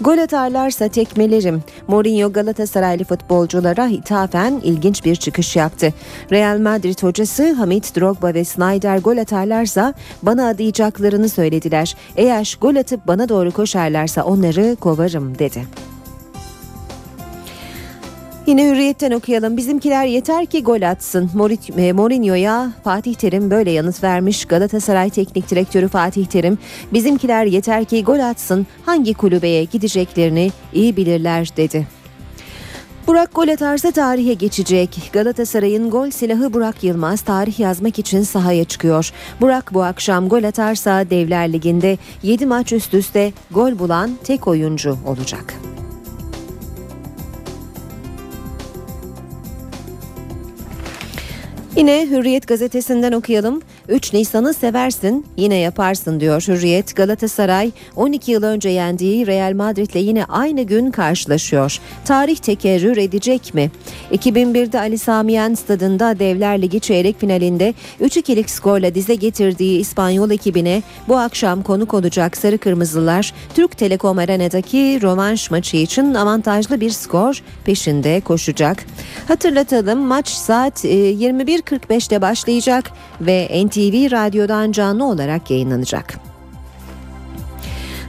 gol atarlarsa tekmelerim. Mourinho Galatasaraylı futbolculara hitaben ilginç bir çıkış yaptı. Real Madrid hocası Hamit Drogba ve Sneijder gol atarlarsa bana adayacaklarını söylediler. Eğer gol atıp bana doğru koşarlarsa onları kovarım dedi. Yine Hürriyet'ten okuyalım. Bizimkiler yeter ki gol atsın. Mourinho'ya Fatih Terim böyle yanıt vermiş. Galatasaray Teknik Direktörü Fatih Terim, bizimkiler yeter ki gol atsın, hangi kulübeye gideceklerini iyi bilirler dedi. Burak gol atarsa tarihe geçecek. Galatasaray'ın gol silahı Burak Yılmaz tarih yazmak için sahaya çıkıyor. Burak bu akşam gol atarsa Devler Ligi'nde 7 maç üst üste gol bulan tek oyuncu olacak. Yine Hürriyet gazetesinden okuyalım. 3 Nisan'ı seversin, yine yaparsın diyor Hürriyet. Galatasaray 12 yıl önce yendiği Real Madrid'le yine aynı gün karşılaşıyor. Tarih tekerrür edecek mi? 2001'de Ali Sami Yen stadında Devler Ligi çeyrek finalinde 3-2'lik skorla dize getirdiği İspanyol ekibine bu akşam konuk olacak Sarı Kırmızılar, Türk Telekom Arena'daki rövanş maçı için avantajlı bir skor peşinde koşacak. Hatırlatalım, maç saat 21:45'te başlayacak ve NTV Radyo'dan canlı olarak yayınlanacak.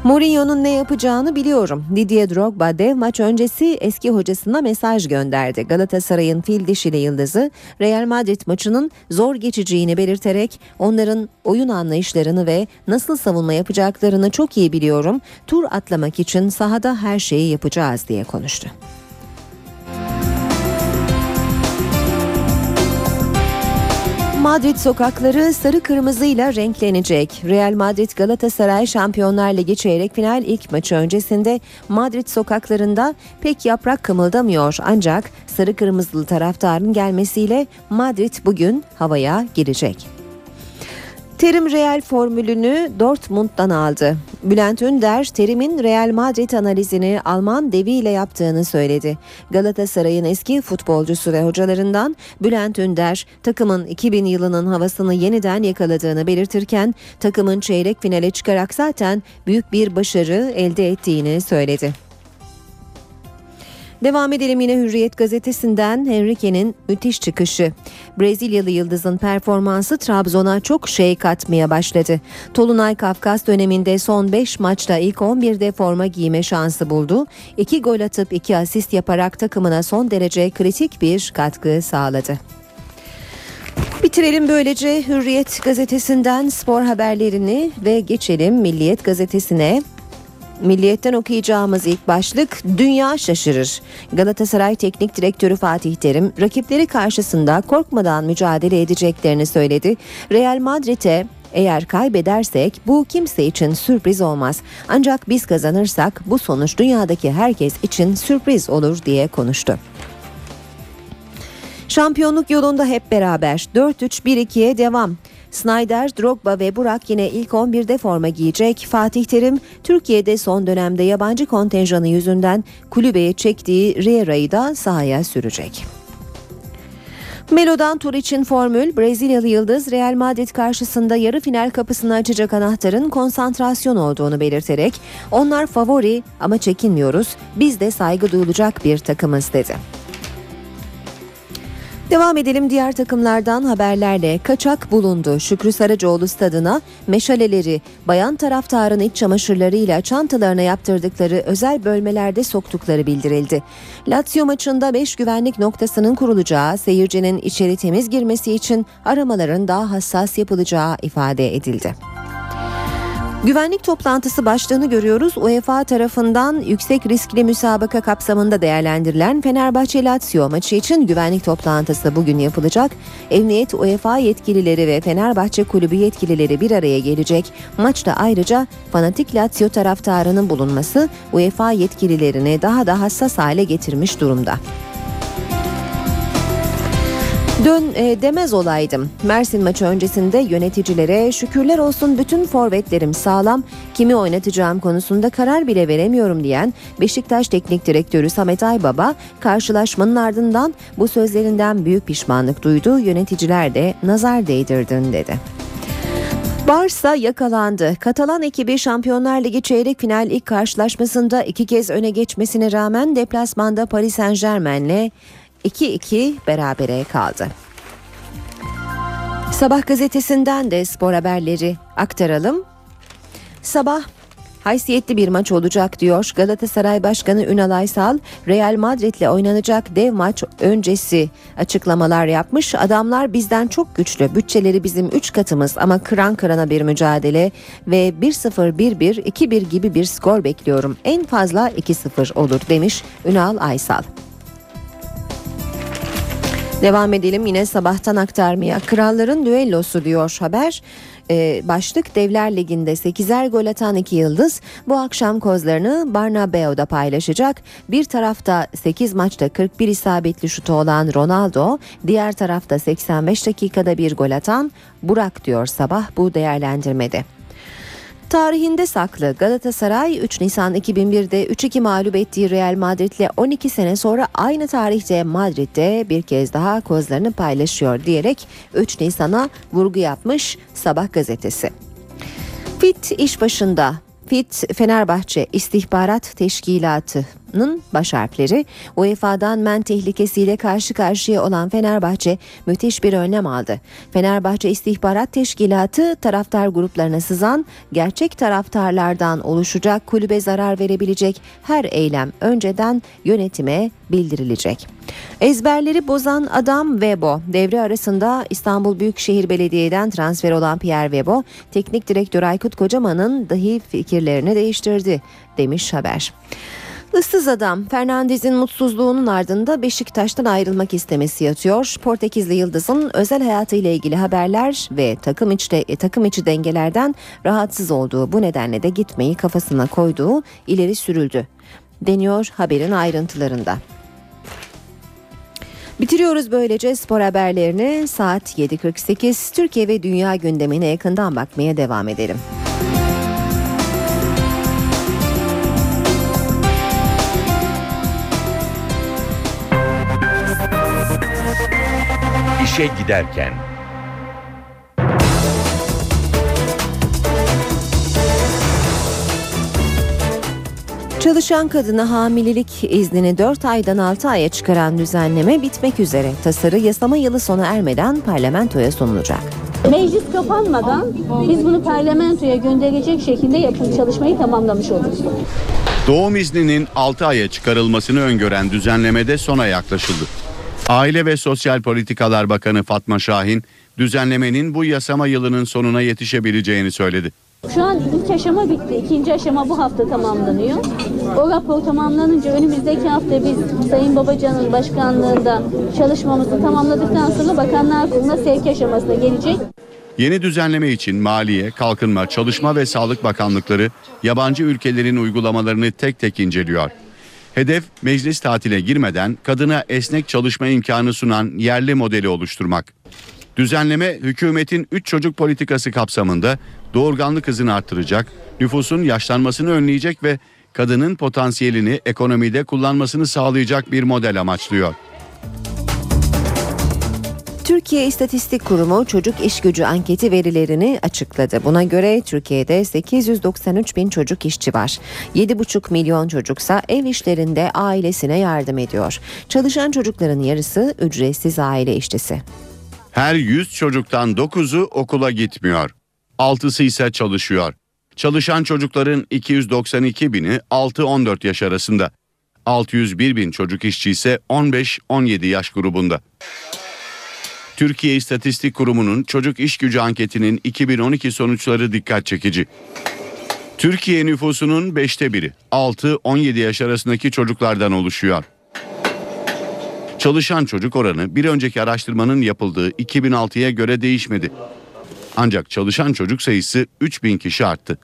Mourinho'nun ne yapacağını biliyorum. Didier Drogba dev maç öncesi eski hocasına mesaj gönderdi. Galatasaray'ın fil dişili yıldızı Real Madrid maçının zor geçeceğini belirterek onların oyun anlayışlarını ve nasıl savunma yapacaklarını çok iyi biliyorum. Tur atlamak için sahada her şeyi yapacağız diye konuştu. Madrid sokakları sarı kırmızıyla renklenecek. Real Madrid Galatasaray Şampiyonlar Ligi çeyrek final ilk maçı öncesinde Madrid sokaklarında pek yaprak kımıldamıyor. Ancak sarı kırmızılı taraftarın gelmesiyle Madrid bugün havaya girecek. Terim Real formülünü Dortmund'dan aldı. Bülent Ünder, Terim'in Real Madrid analizini Alman deviyle yaptığını söyledi. Galatasaray'ın eski futbolcusu ve hocalarından Bülent Ünder, takımın 2000 yılının havasını yeniden yakaladığını belirtirken takımın çeyrek finale çıkarak zaten büyük bir başarı elde ettiğini söyledi. Devam edelim yine Hürriyet gazetesinden Henrique'nin müthiş çıkışı. Brezilyalı yıldızın performansı Trabzon'a çok şey katmaya başladı. Tolunay Kafkas döneminde son 5 maçta ilk 11'de forma giyme şansı buldu. 2 gol atıp 2 asist yaparak takımına son derece kritik bir katkı sağladı. Bitirelim böylece Hürriyet gazetesinden spor haberlerini ve geçelim Milliyet gazetesine. Milliyet'ten okuyacağımız ilk başlık dünya şaşırır. Galatasaray Teknik Direktörü Fatih Terim rakipleri karşısında korkmadan mücadele edeceklerini söyledi. Real Madrid'e eğer kaybedersek bu kimse için sürpriz olmaz. Ancak biz kazanırsak bu sonuç dünyadaki herkes için sürpriz olur diye konuştu. Şampiyonluk yolunda hep beraber 4-3-1-2'ye devam. Sneijder, Drogba ve Burak yine ilk 11'de forma giyecek. Fatih Terim, Türkiye'de son dönemde yabancı kontenjanı yüzünden kulübeye çektiği Riera'yı da sahaya sürecek. Melo'dan tur için formül. Brezilyalı yıldız Real Madrid karşısında yarı final kapısını açacak anahtarın konsantrasyon olduğunu belirterek "Onlar favori ama çekinmiyoruz. Biz de saygı duyulacak bir takımız." dedi. Devam edelim diğer takımlardan haberlerle. Kaçak bulundu. Şükrü Saracoğlu stadına meşaleleri, bayan taraftarın iç çamaşırlarıyla çantalarına yaptırdıkları özel bölmelerde soktukları bildirildi. Lazio maçında 5 güvenlik noktasının kurulacağı, seyircinin içeri temiz girmesi için aramaların daha hassas yapılacağı ifade edildi. Güvenlik toplantısı başlığını görüyoruz. UEFA tarafından yüksek riskli müsabaka kapsamında değerlendirilen Fenerbahçe-Lazio maçı için güvenlik toplantısı bugün yapılacak. Emniyet, UEFA yetkilileri ve Fenerbahçe kulübü yetkilileri bir araya gelecek. Maçta ayrıca fanatik Lazio taraftarının bulunması UEFA yetkililerini daha da hassas hale getirmiş durumda. Demez olaydım. Mersin maçı öncesinde yöneticilere "şükürler olsun bütün forvetlerim sağlam, kimi oynatacağım konusunda karar bile veremiyorum" diyen Beşiktaş Teknik Direktörü Samet Aybaba karşılaşmanın ardından bu sözlerinden büyük pişmanlık duydu. "Yöneticiler de nazar değdirdin" dedi. Barça yakalandı. Katalan ekibi Şampiyonlar Ligi çeyrek final ilk karşılaşmasında 2 kez öne geçmesine rağmen deplasmanda Paris Saint-Germain'le 2-2 berabere kaldı. Sabah gazetesinden de spor haberleri aktaralım. Sabah haysiyetli bir maç olacak diyor. Galatasaray Başkanı Ünal Aysal, Real Madrid'le oynanacak dev maç öncesi açıklamalar yapmış. "Adamlar bizden çok güçlü. Bütçeleri bizim 3 katımız ama kıran kırana bir mücadele ve 1-0, 1-1, 2-1 gibi bir skor bekliyorum. En fazla 2-0 olur" demiş Ünal Aysal. Devam edelim yine sabahtan aktarmaya. Kralların düellosu diyor haber. Başlık Devler Ligi'nde 8'er gol atan 2 yıldız bu akşam kozlarını Bernabeu'da paylaşacak. Bir tarafta 8 maçta 41 isabetli şutu olan Ronaldo, diğer tarafta 85 dakikada bir gol atan Burak diyor sabah bu değerlendirmede. Tarihinde saklı Galatasaray 3 Nisan 2001'de 3-2 mağlup ettiği Real Madrid'le 12 sene sonra aynı tarihte Madrid'de bir kez daha kozlarını paylaşıyor diyerek 3 Nisan'a vurgu yapmış Sabah gazetesi. Fit iş başında. Fit Fenerbahçe İstihbarat Teşkilatı'nın baş harfleri. UEFA'dan men tehlikesiyle karşı karşıya olan Fenerbahçe müthiş bir önlem aldı. Fenerbahçe İstihbarat Teşkilatı taraftar gruplarına sızan, gerçek taraftarlardan oluşacak, kulübe zarar verebilecek her eylem önceden yönetime bildirilecek. Ezberleri bozan adam Webo. Devre arasında İstanbul Büyükşehir Belediye'den transfer olan Pierre Webo, teknik direktör Aykut Kocaman'ın dahi fikirlerini değiştirdi demiş haber. Issız adam Fernandez'in mutsuzluğunun ardında Beşiktaş'tan ayrılmak istemesi yatıyor. Portekizli yıldızın özel hayatıyla ilgili haberler ve takım içi dengelerden rahatsız olduğu, bu nedenle de gitmeyi kafasına koyduğu ileri sürüldü deniyor haberin ayrıntılarında. Bitiriyoruz böylece spor haberlerini. Saat 7.48. Türkiye ve dünya gündemine yakından bakmaya devam edelim. İşe giderken. Çalışan kadına hamilelik iznini 4 aydan 6 aya çıkaran düzenleme bitmek üzere. Tasarı yasama yılı sona ermeden parlamentoya sunulacak. Meclis kapanmadan biz bunu parlamentoya gönderecek şekilde yakın çalışmayı tamamlamış oluruz. Doğum izninin 6 aya çıkarılmasını öngören düzenlemede sona yaklaşıldı. Aile ve Sosyal Politikalar Bakanı Fatma Şahin, düzenlemenin bu yasama yılının sonuna yetişebileceğini söyledi. Şu an ilk aşama bitti. İkinci aşama bu hafta tamamlanıyor. O rapor tamamlanınca önümüzdeki hafta biz Sayın Babacan'ın başkanlığında çalışmamızı tamamladıktan sonra Bakanlar Kurulu'na sevk aşamasına gelecek. Yeni düzenleme için Maliye, Kalkınma, Çalışma ve Sağlık Bakanlıkları yabancı ülkelerin uygulamalarını tek tek inceliyor. Hedef meclis tatile girmeden kadına esnek çalışma imkanı sunan yerli modeli oluşturmak. Düzenleme hükümetin 3 çocuk politikası kapsamında doğurganlık hızını artıracak, nüfusun yaşlanmasını önleyecek ve kadının potansiyelini ekonomide kullanmasını sağlayacak bir model amaçlıyor. Türkiye İstatistik Kurumu çocuk iş gücü anketi verilerini açıkladı. Buna göre Türkiye'de 893 bin çocuk işçi var. 7,5 milyon çocuksa ev işlerinde ailesine yardım ediyor. Çalışan çocukların yarısı ücretsiz aile işçisi. Her 100 çocuktan 9'u okula gitmiyor. 6'sı ise çalışıyor. Çalışan çocukların 292 bini 6-14 yaş arasında. 601 bin çocuk işçi ise 15-17 yaş grubunda. Türkiye İstatistik Kurumu'nun çocuk iş gücü anketinin 2012 sonuçları dikkat çekici. Türkiye nüfusunun 5'te biri 6-17 yaş arasındaki çocuklardan oluşuyor. Çalışan çocuk oranı bir önceki araştırmanın yapıldığı 2006'ya göre değişmedi. Ancak çalışan çocuk sayısı 3000 kişi arttı.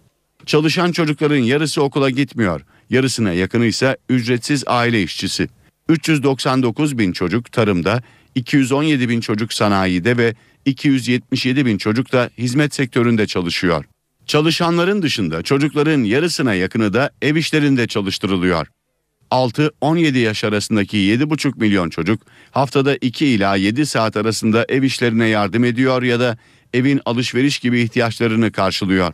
Çalışan çocukların yarısı okula gitmiyor, yarısına yakını ise ücretsiz aile işçisi. 399 bin çocuk tarımda, 217 bin çocuk sanayide ve 277 bin çocuk da hizmet sektöründe çalışıyor. Çalışanların dışında çocukların yarısına yakını da ev işlerinde çalıştırılıyor. 6-17 yaş arasındaki 7,5 milyon çocuk haftada 2 ila 7 saat arasında ev işlerine yardım ediyor ya da evin alışveriş gibi ihtiyaçlarını karşılıyor.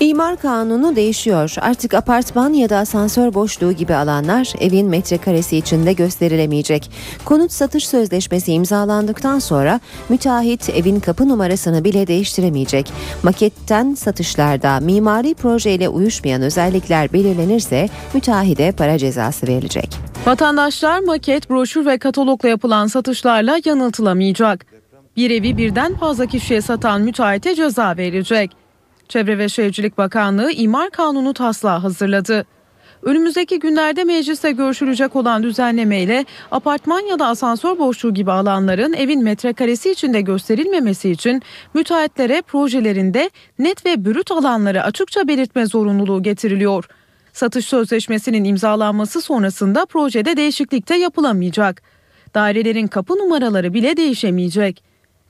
İmar kanunu değişiyor. Artık apartman ya da asansör boşluğu gibi alanlar evin metrekaresi içinde gösterilemeyecek. Konut satış sözleşmesi imzalandıktan sonra müteahhit evin kapı numarasını bile değiştiremeyecek. Maketten satışlarda mimari projeyle uyuşmayan özellikler belirlenirse müteahhide para cezası verilecek. Vatandaşlar maket, broşür ve katalogla yapılan satışlarla yanıltılamayacak. Bir evi birden fazla kişiye satan müteahhite ceza verilecek. Çevre ve Şehircilik Bakanlığı imar kanunu taslağı hazırladı. Önümüzdeki günlerde mecliste görüşülecek olan düzenlemeyle apartman ya da asansör boşluğu gibi alanların evin metrekaresi içinde gösterilmemesi için müteahhitlere projelerinde net ve brüt alanları açıkça belirtme zorunluluğu getiriliyor. Satış sözleşmesinin imzalanması sonrasında projede değişiklik de yapılamayacak. Dairelerin kapı numaraları bile değişemeyecek.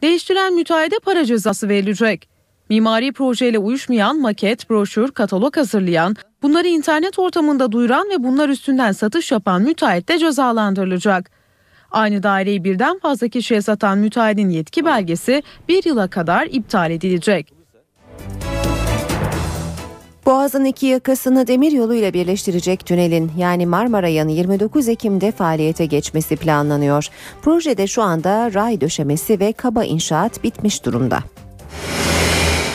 Değiştiren müteahhide para cezası verilecek. Mimari projeyle uyuşmayan, maket, broşür, katalog hazırlayan, bunları internet ortamında duyuran ve bunlar üstünden satış yapan müteahhit de cezalandırılacak. Aynı daireyi birden fazla kişiye satan müteahhitin yetki belgesi 1 yıla kadar iptal edilecek. Boğaz'ın iki yakasını demir yoluyla birleştirecek tünelin yani Marmara Yanı 29 Ekim'de faaliyete geçmesi planlanıyor. Projede şu anda ray döşemesi ve kaba inşaat bitmiş durumda.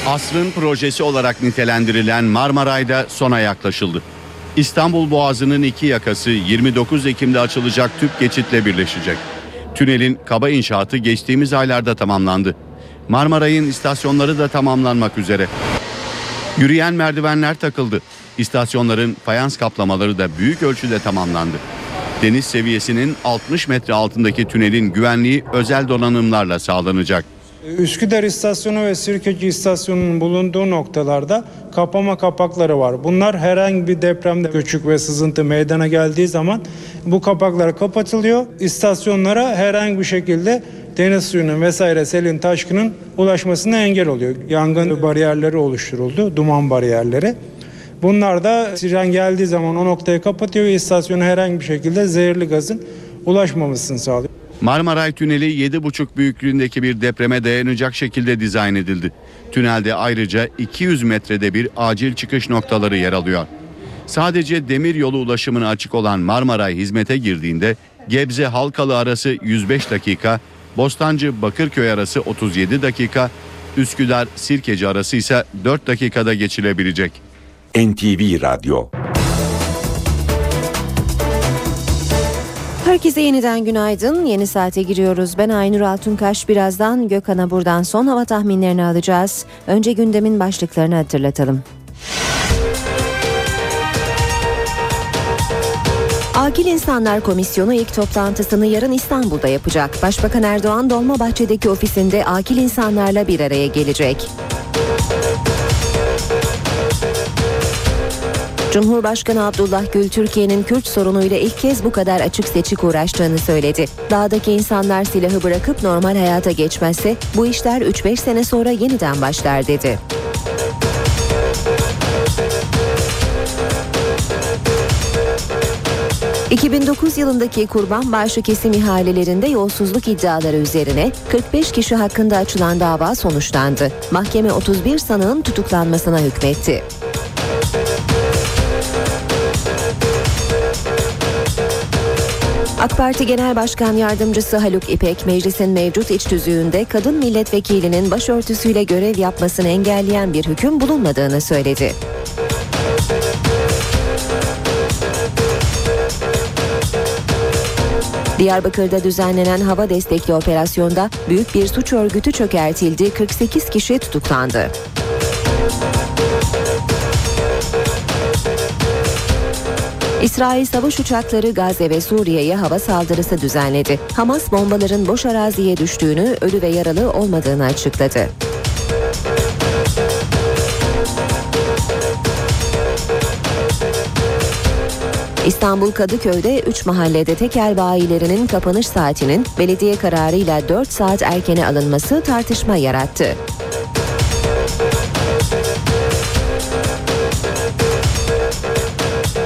Asrın projesi olarak nitelendirilen Marmaray'da sona yaklaşıldı. İstanbul Boğazı'nın iki yakası 29 Ekim'de açılacak tüp geçitle birleşecek. Tünelin kaba inşaatı geçtiğimiz aylarda tamamlandı. Marmaray'ın istasyonları da tamamlanmak üzere. Yürüyen merdivenler takıldı. İstasyonların fayans kaplamaları da büyük ölçüde tamamlandı. Deniz seviyesinin 60 metre altındaki tünelin güvenliği özel donanımlarla sağlanacak. Üsküdar istasyonu ve Sirkeci istasyonunun bulunduğu noktalarda kapama kapakları var. Bunlar herhangi bir depremde göçük ve sızıntı meydana geldiği zaman bu kapaklar kapatılıyor. İstasyonlara herhangi bir şekilde deniz suyunun vesaire selin taşkının ulaşmasına engel oluyor. Yangın bariyerleri oluşturuldu, duman bariyerleri. Bunlar da siren geldiği zaman o noktayı kapatıyor ve istasyona herhangi bir şekilde zehirli gazın ulaşmamasını sağlıyor. Marmaray Tüneli 7,5 büyüklüğündeki bir depreme dayanacak şekilde dizayn edildi. Tünelde ayrıca 200 metrede bir acil çıkış noktaları yer alıyor. Sadece demir yolu ulaşımına açık olan Marmaray hizmete girdiğinde Gebze-Halkalı arası 105 dakika, Bostancı-Bakırköy arası 37 dakika, Üsküdar-Sirkeci arası ise 4 dakikada geçilebilecek. NTV Radyo. Herkese yeniden günaydın. Yeni saate giriyoruz. Ben Aynur Altunkaş. Birazdan Gökhan'a buradan son hava tahminlerini alacağız. Önce gündemin başlıklarını hatırlatalım. Akil İnsanlar Komisyonu ilk toplantısını yarın İstanbul'da yapacak. Başbakan Erdoğan Dolmabahçe'deki ofisinde akil insanlarla bir araya gelecek. Cumhurbaşkanı Abdullah Gül, Türkiye'nin Kürt sorunuyla ilk kez bu kadar açık seçik uğraştığını söyledi. Dağdaki insanlar silahı bırakıp normal hayata geçmezse bu işler 3-5 sene sonra yeniden başlar dedi. ...2009 yılındaki kurbanbaşı kesim ihalelerinde yolsuzluk iddiaları üzerine 45 kişi hakkında açılan dava sonuçlandı. Mahkeme 31 sanığın tutuklanmasına hükmetti. AK Parti Genel Başkan Yardımcısı Haluk İpek, meclisin mevcut iç tüzüğünde kadın milletvekilinin başörtüsüyle görev yapmasını engelleyen bir hüküm bulunmadığını söyledi. Diyarbakır'da düzenlenen hava destekli operasyonda büyük bir suç örgütü çökertildi, 48 kişi tutuklandı. İsrail savaş uçakları Gazze ve Suriye'ye hava saldırısı düzenledi. Hamas bombaların boş araziye düştüğünü, ölü ve yaralı olmadığını açıkladı. İstanbul Kadıköy'de 3 mahallede tekel bayilerinin kapanış saatinin belediye kararıyla 4 saat erkene alınması tartışma yarattı.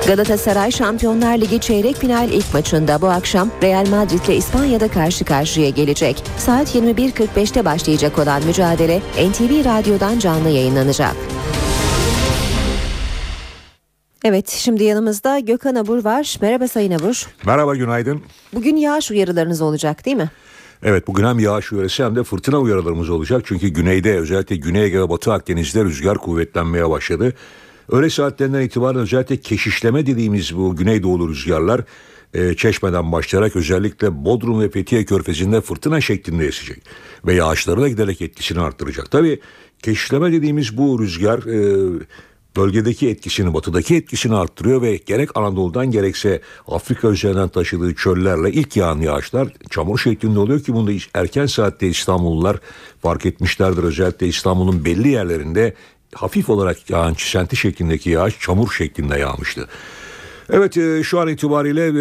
Galatasaray Şampiyonlar Ligi çeyrek final ilk maçında bu akşam Real Madrid ile İspanya'da karşı karşıya gelecek. Saat 21.45'te başlayacak olan mücadele NTV Radyo'dan canlı yayınlanacak. Evet, şimdi yanımızda Gökhan Abur var. Merhaba Sayın Abur. Merhaba, günaydın. Bugün yağış uyarılarınız olacak değil mi? Evet, bugün hem yağış uyarısı hem de fırtına uyarılarımız olacak. Çünkü güneyde, özellikle Güney Ege ve Batı Akdeniz'de rüzgar kuvvetlenmeye başladı. Öğle saatlerinden itibaren özellikle keşişleme dediğimiz bu güneydoğulu rüzgarlar Çeşme'den başlayarak özellikle Bodrum ve Fethiye Körfezi'nde fırtına şeklinde esecek. Ve yağışları da giderek etkisini arttıracak. Tabii keşişleme dediğimiz bu rüzgar... Bölgedeki etkisini, batıdaki etkisini arttırıyor ve gerek Anadolu'dan gerekse Afrika üzerinden taşıdığı çöllerle ilk yağan yağışlar çamur şeklinde oluyor ki bunu da erken saatte İstanbullular fark etmişlerdir. Özellikle İstanbul'un belli yerlerinde hafif olarak yağan çisenti şeklindeki yağış çamur şeklinde yağmıştı. Evet, şu an itibariyle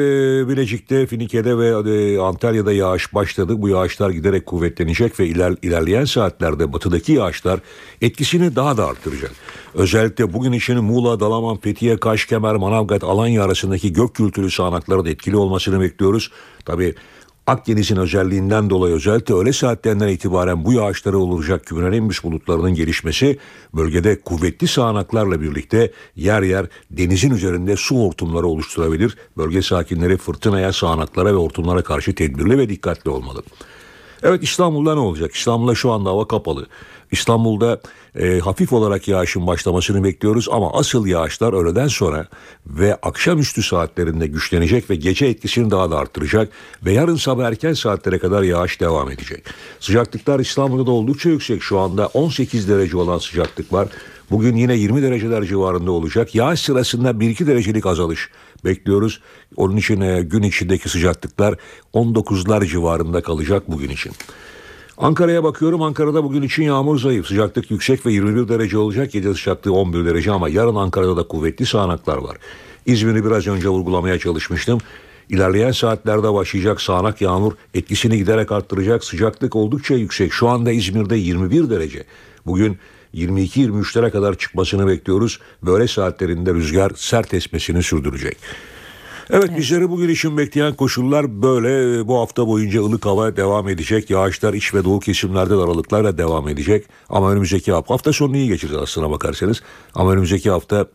Bilecik'te, Finike'de ve Antalya'da yağış başladı. Bu yağışlar giderek kuvvetlenecek ve ilerleyen saatlerde batıdaki yağışlar etkisini daha da arttıracak. Özellikle bugün için Muğla, Dalaman, Fethiye, Kaşkemer, Manavgat, Alanya arasındaki gök gürültülü sağanakları da etkili olmasını bekliyoruz. Tabii Akdeniz'in özelliğinden dolayı özellikle öğle saatlerinden itibaren bu yağışlara olacak kümelenmiş bulutlarının gelişmesi bölgede kuvvetli sağanaklarla birlikte yer yer denizin üzerinde su hortumları oluşturabilir. Bölge sakinleri fırtınaya, sağanaklara ve hortumlara karşı tedbirli ve dikkatli olmalı. Evet, İstanbul'da ne olacak? İstanbul'da şu anda hava kapalı. İstanbul'da hafif olarak yağışın başlamasını bekliyoruz ama asıl yağışlar öğleden sonra ve akşamüstü saatlerinde güçlenecek ve gece etkisini daha da arttıracak ve yarın sabah erken saatlere kadar yağış devam edecek. Sıcaklıklar İstanbul'da da oldukça yüksek. Şu anda 18 derece olan sıcaklık var. Bugün yine 20 dereceler civarında olacak. Yağış sırasında 1-2 derecelik azalış bekliyoruz. Onun için gün içindeki sıcaklıklar 19'lar civarında kalacak bugün için. Ankara'ya bakıyorum. Ankara'da bugün için yağmur zayıf. Sıcaklık yüksek ve 21 derece olacak. Gece sıcaklığı 11 derece ama yarın Ankara'da da kuvvetli sağanaklar var. İzmir'i biraz önce vurgulamaya çalışmıştım. İlerleyen saatlerde başlayacak sağanak yağmur etkisini giderek arttıracak. Sıcaklık oldukça yüksek. Şu anda İzmir'de 21 derece. Bugün 22-23'lere kadar çıkmasını bekliyoruz. Böyle saatlerinde rüzgar sert esmesini sürdürecek. Evet, bizleri bugün için bekleyen koşullar böyle. Bu hafta boyunca ılık hava devam edecek. Yağışlar iç ve doğu kesimlerde aralıklarla devam edecek. Ama önümüzdeki hafta sonunu iyi geçireceğiz aslına bakarsanız. Ama önümüzdeki hafta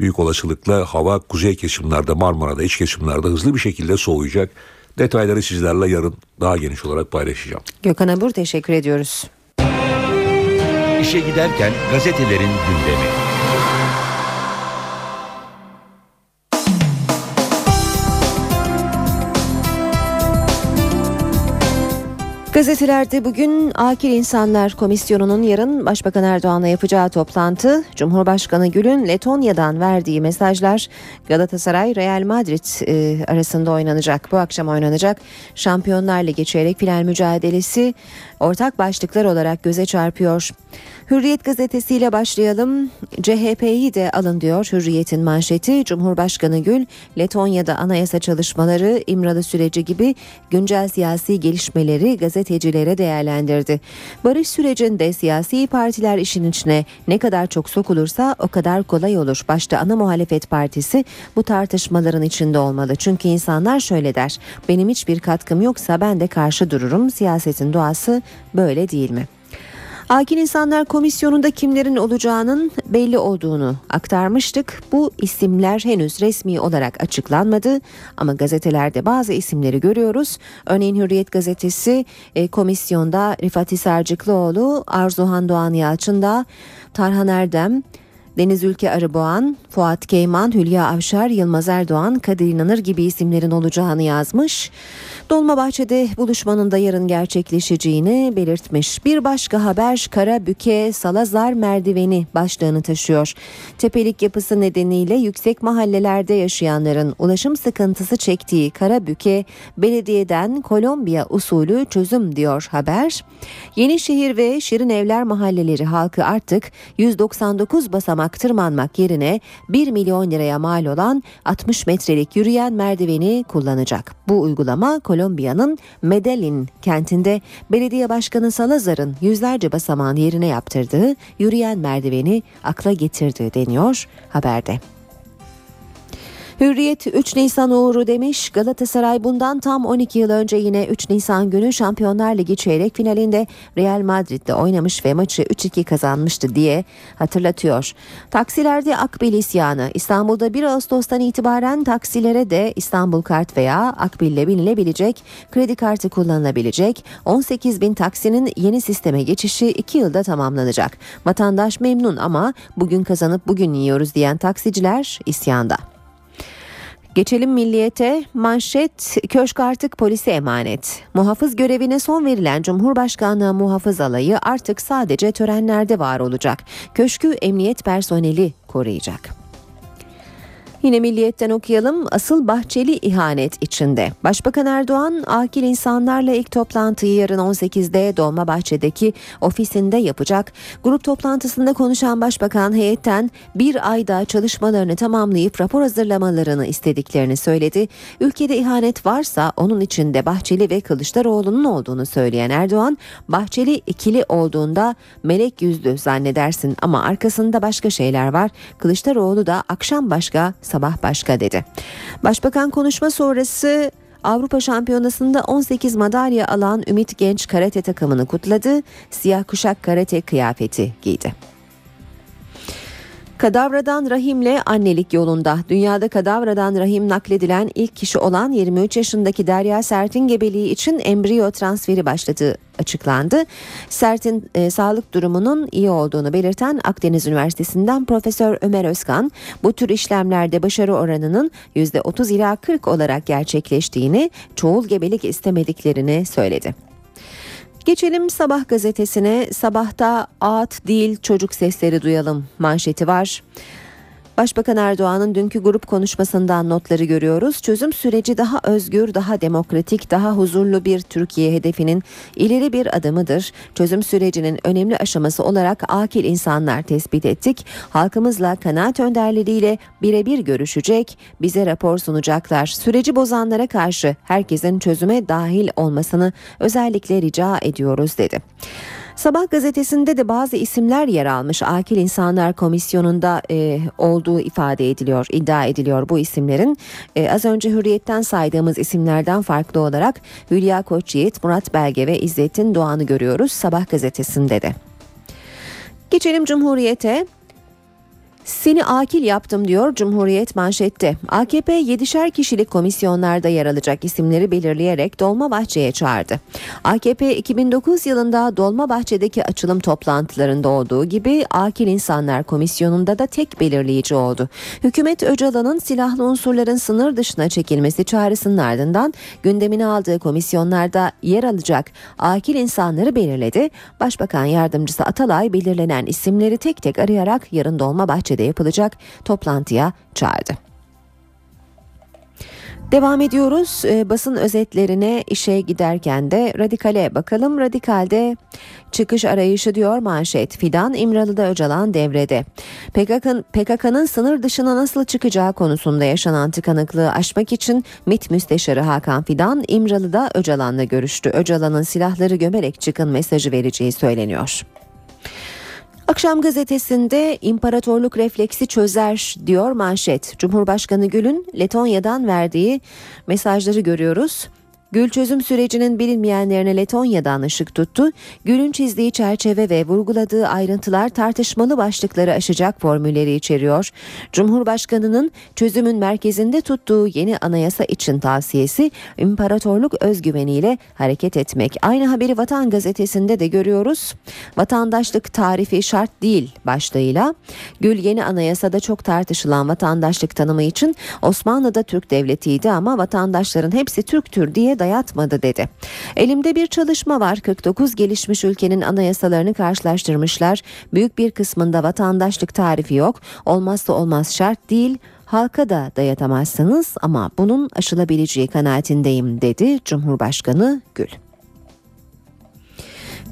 büyük olasılıkla hava kuzey kesimlerde, Marmara'da, iç kesimlerde hızlı bir şekilde soğuyacak. Detayları sizlerle yarın daha geniş olarak paylaşacağım. Gökhan Abur, teşekkür ediyoruz. İşe giderken gazetelerin gündemi. Gazetelerde bugün Akil İnsanlar Komisyonu'nun yarın Başbakan Erdoğan'la yapacağı toplantı, Cumhurbaşkanı Gül'ün Letonya'dan verdiği mesajlar, Galatasaray-Real Madrid arasında oynanacak, bu akşam oynanacak Şampiyonlar Ligi çeyrek final mücadelesi ortak başlıklar olarak göze çarpıyor. Hürriyet gazetesiyle başlayalım. CHP'yi de alın diyor Hürriyet'in manşeti. Cumhurbaşkanı Gül, Letonya'da anayasa çalışmaları, İmralı süreci gibi güncel siyasi gelişmeleri gazetecilere değerlendirdi. Barış sürecinde siyasi partiler işin içine ne kadar çok sokulursa o kadar kolay olur. Başta ana muhalefet partisi bu tartışmaların içinde olmalı. Çünkü insanlar şöyle der, benim hiçbir katkım yoksa ben de karşı dururum. Siyasetin doğası böyle değil mi? Akil İnsanlar Komisyonu'nda kimlerin olacağının belli olduğunu aktarmıştık. Bu isimler henüz resmi olarak açıklanmadı ama gazetelerde bazı isimleri görüyoruz. Örneğin Hürriyet gazetesi komisyonda Rifat Hisarcıklıoğlu, Arzuhan Doğan Yalçındağ, Tarhan Erdem, Deniz Ülke Arıboğan, Fuat Keyman, Hülya Avşar, Yılmaz Erdoğan, Kadir İnanır gibi isimlerin olacağını yazmış. Dolmabahçe'de buluşmanın da yarın gerçekleşeceğini belirtmiş. Bir başka haber Karabük'e Salazar Merdiveni başlığını taşıyor. Tepelik yapısı nedeniyle yüksek mahallelerde yaşayanların ulaşım sıkıntısı çektiği Karabük'e belediyeden Kolombiya usulü çözüm diyor haber. Yenişehir ve Şirin Evler mahalleleri halkı artık 199 basamak tırmanmak yerine 1 milyon liraya mal olan 60 metrelik yürüyen merdiveni kullanacak. Bu uygulama Kolombiya'nın Medellin kentinde belediye başkanı Salazar'ın yüzlerce basamağın yerine yaptırdığı yürüyen merdiveni akla getirdi deniyor haberde. Hürriyet 3 Nisan uğuru demiş. Galatasaray bundan tam 12 yıl önce yine 3 Nisan günü Şampiyonlar Ligi çeyrek finalinde Real Madrid'de oynamış ve maçı 3-2 kazanmıştı diye hatırlatıyor. Taksilerde Akbil isyanı. İstanbul'da 1 Ağustos'tan itibaren taksilere de İstanbul Kart veya Akbil'le binilebilecek, kredi kartı kullanılabilecek. 18 bin taksinin yeni sisteme geçişi 2 yılda tamamlanacak. Vatandaş memnun ama bugün kazanıp bugün yiyoruz diyen taksiciler isyanda. Geçelim Milliyet'e. Manşet, köşk artık polise emanet. Muhafız görevine son verilen Cumhurbaşkanlığı Muhafız Alayı artık sadece törenlerde var olacak. Köşkü emniyet personeli koruyacak. Yine Milliyet'ten okuyalım. Asıl Bahçeli ihanet içinde. Başbakan Erdoğan, akil insanlarla ilk toplantıyı yarın 18'de Dolmabahçe'deki ofisinde yapacak. Grup toplantısında konuşan Başbakan heyetten bir ayda çalışmalarını tamamlayıp rapor hazırlamalarını istediklerini söyledi. Ülkede ihanet varsa onun içinde Bahçeli ve Kılıçdaroğlu'nun olduğunu söyleyen Erdoğan, Bahçeli ikili olduğunda melek yüzlü zannedersin ama arkasında başka şeyler var. Kılıçdaroğlu da akşam başka, sabah başka dedi. Başbakan konuşma sonrası Avrupa Şampiyonası'nda 18 madalya alan Ümit Genç karate takımını kutladı. Siyah kuşak karate kıyafeti giydi. Kadavradan rahimle annelik yolunda. Dünyada kadavradan rahim nakledilen ilk kişi olan 23 yaşındaki Derya Sert'in gebeliği için embriyo transferi başladı açıklandı. Sert'in sağlık durumunun iyi olduğunu belirten Akdeniz Üniversitesi'nden Profesör Ömer Özkan, bu tür işlemlerde başarı oranının %30 ila 40 olarak gerçekleştiğini, çoğul gebelik istemediklerini söyledi. Geçelim Sabah gazetesine. Sabah'ta ağıt değil çocuk sesleri duyalım manşeti var. Başbakan Erdoğan'ın dünkü grup konuşmasından notları görüyoruz. Çözüm süreci daha özgür, daha demokratik, daha huzurlu bir Türkiye hedefinin ileri bir adımıdır. Çözüm sürecinin önemli aşaması olarak akil insanlar tespit ettik. Halkımızla kanaat önderleriyle birebir görüşecek, bize rapor sunacaklar. Süreci bozanlara karşı herkesin çözüme dahil olmasını özellikle rica ediyoruz dedi. Sabah gazetesinde de bazı isimler yer almış. Akil İnsanlar Komisyonu'nda olduğu ifade ediliyor, iddia ediliyor bu isimlerin. Az önce Hürriyet'ten saydığımız isimlerden farklı olarak Hülya Koçyiğit, Murat Belge ve İzzettin Doğan'ı görüyoruz Sabah gazetesinde de. Geçelim Cumhuriyet'e. Seni akil yaptım diyor Cumhuriyet manşette. AKP 7'şer kişilik komisyonlarda yer alacak isimleri belirleyerek Dolmabahçe'ye çağırdı. AKP 2009 yılında Dolmabahçe'deki açılım toplantılarında olduğu gibi Akil İnsanlar Komisyonu'nda da tek belirleyici oldu. Hükümet Öcalan'ın silahlı unsurların sınır dışına çekilmesi çağrısının ardından gündemine aldığı komisyonlarda yer alacak akil insanları belirledi. Başbakan Yardımcısı Atalay belirlenen isimleri tek tek arayarak yarın Dolmabahçe'de yapılacak toplantıya çağırdı. Devam ediyoruz. Basın özetlerine işe giderken de Radikal'e bakalım. Radikal'de çıkış arayışı diyor manşet. Fidan, İmralı'da Öcalan devrede. PKK'nın sınır dışına nasıl çıkacağı konusunda yaşanan tıkanıklığı aşmak için MİT Müsteşarı Hakan Fidan, İmralı'da Öcalan'la görüştü. Öcalan'ın silahları gömerek çıkın mesajı vereceği söyleniyor. Akşam gazetesinde imparatorluk refleksi çözer diyor manşet. Cumhurbaşkanı Gül'ün Letonya'dan verdiği mesajları görüyoruz. Gül çözüm sürecinin bilinmeyenlerine Letonya'dan ışık tuttu. Gül'ün çizdiği çerçeve ve vurguladığı ayrıntılar tartışmalı başlıkları aşacak formülleri içeriyor. Cumhurbaşkanının çözümün merkezinde tuttuğu yeni anayasa için tavsiyesi imparatorluk özgüveniyle hareket etmek. Aynı haberi Vatan gazetesinde de görüyoruz. Vatandaşlık tarifi şart değil başlığıyla. Gül yeni anayasada çok tartışılan vatandaşlık tanımı için Osmanlı'da Türk devletiydi ama vatandaşların hepsi Türktür diye dayatmadı dedi. Elimde bir çalışma var. 49 gelişmiş ülkenin anayasalarını karşılaştırmışlar. Büyük bir kısmında vatandaşlık tarifi yok. Olmazsa olmaz şart değil. Halka da dayatamazsınız ama bunun aşılabileceği kanaatindeyim dedi Cumhurbaşkanı Gül.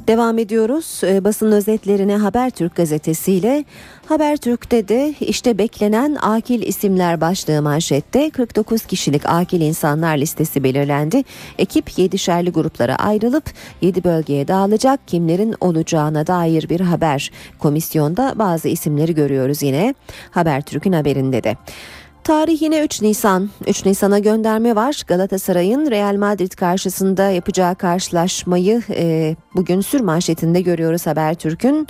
Devam ediyoruz. Basın özetlerine Habertürk gazetesiyle. Habertürk'te de işte beklenen akil isimler başlığı manşette 49 kişilik akil insanlar listesi belirlendi. Ekip 7'şerli gruplara ayrılıp 7 bölgeye dağılacak. Kimlerin olacağına dair bir haber. Komisyonda bazı isimleri görüyoruz yine Habertürk'ün haberinde de. Tarih yine 3 Nisan. 3 Nisan'a gönderme var. Galatasaray'ın Real Madrid karşısında yapacağı karşılaşmayı bugün sür manşetinde görüyoruz Habertürk'ün.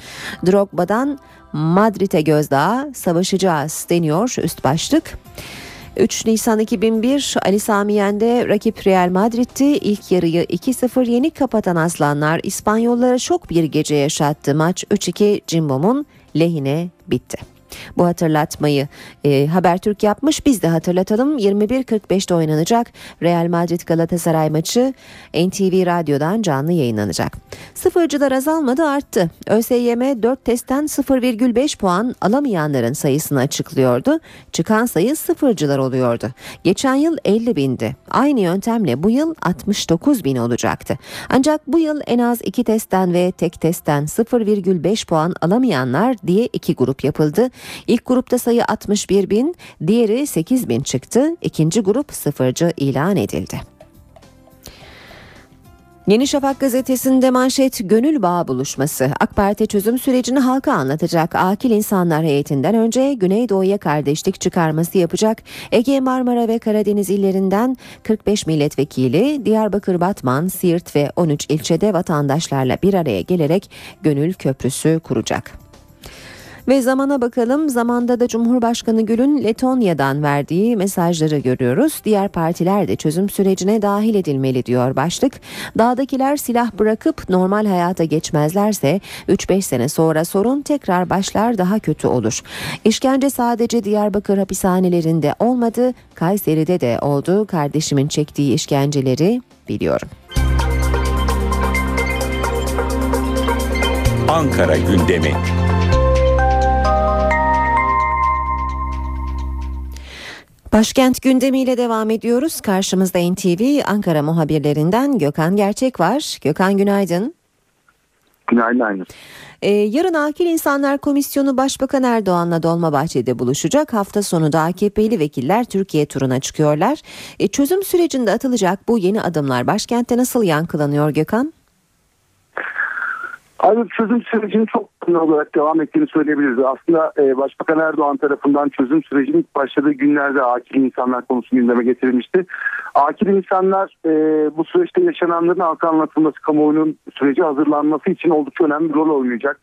Drogba'dan Madrid'e gözdağı, savaşacağız deniyor üst başlık. 3 Nisan 2001 Ali Sami Yen'de rakip Real Madrid'ti. İlk yarıyı 2-0 yenik kapatan Aslanlar İspanyollara şok bir gece yaşattı. Maç 3-2 Cimbom'un lehine bitti. Bu hatırlatmayı Habertürk yapmış, biz de hatırlatalım. 21.45'te oynanacak Real Madrid Galatasaray maçı NTV Radyo'dan canlı yayınlanacak. Sıfırcılar azalmadı, arttı. ÖSYM 4 testten 0,5 puan alamayanların sayısını açıklıyordu. Çıkan sayı sıfırcılar oluyordu. Geçen yıl 50.000'di. Aynı yöntemle bu yıl 69.000 olacaktı. Ancak bu yıl en az 2 testten ve tek testten 0,5 puan alamayanlar diye 2 grup yapıldı. İlk grupta sayı 61.000, diğeri 8.000 çıktı. İkinci grup sıfırcı ilan edildi. Yeni Şafak gazetesinde manşet gönül bağı buluşması. AK Parti çözüm sürecini halka anlatacak. Akil insanlar heyetinden önce Güneydoğu'ya kardeşlik çıkarması yapacak. Ege, Marmara ve Karadeniz illerinden 45 milletvekili Diyarbakır, Batman, Siirt ve 13 ilçede vatandaşlarla bir araya gelerek gönül köprüsü kuracak. Ve zamana bakalım. Zamanda da Cumhurbaşkanı Gül'ün Letonya'dan verdiği mesajları görüyoruz. Diğer partiler de çözüm sürecine dahil edilmeli diyor başlık. Dağdakiler silah bırakıp normal hayata geçmezlerse 3-5 sene sonra sorun tekrar başlar, daha kötü olur. İşkence sadece Diyarbakır hapishanelerinde olmadı, Kayseri'de de oldu. Kardeşimin çektiği işkenceleri biliyorum. Ankara gündemi. Başkent gündemiyle devam ediyoruz. Karşımızda NTV Ankara muhabirlerinden Gökhan Gerçek var. Gökhan günaydın. Günaydın Aynur. Yarın Akil İnsanlar Komisyonu Başbakan Erdoğan'la Dolmabahçe'de buluşacak. Hafta sonu da AKP'li vekiller Türkiye turuna çıkıyorlar. Çözüm sürecinde atılacak bu yeni adımlar başkentte nasıl yankılanıyor Gökhan? Aynı çözüm sürecinin çok önemli olarak devam ettiğini söyleyebiliriz. Aslında Başbakan Erdoğan tarafından çözüm sürecinin ilk başladığı günlerde akil insanlar konusu gündeme getirilmişti. Akil insanlar bu süreçte yaşananların halka anlatılması, kamuoyunun sürece hazırlanması için oldukça önemli bir rol oynayacak.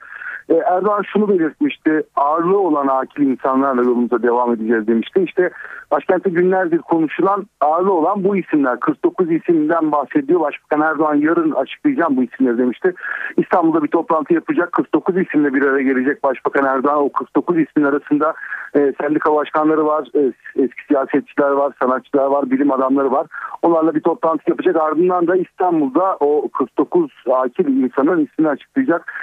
Erdoğan şunu belirtmişti, ağırlığı olan akil insanlarla yolumuza devam edeceğiz demişti. İşte başkentte günlerdir konuşulan ağırlığı olan bu isimler, 49 isimden bahsediyor. Başbakan Erdoğan yarın açıklayacağım bu isimleri demişti. İstanbul'da bir toplantı yapacak, 49 isimle bir araya gelecek Başbakan Erdoğan. O 49 ismin arasında sendika başkanları var, eski siyasetçiler var, sanatçılar var, bilim adamları var. Onlarla bir toplantı yapacak. Ardından da İstanbul'da o 49 akil insanın ismini açıklayacak.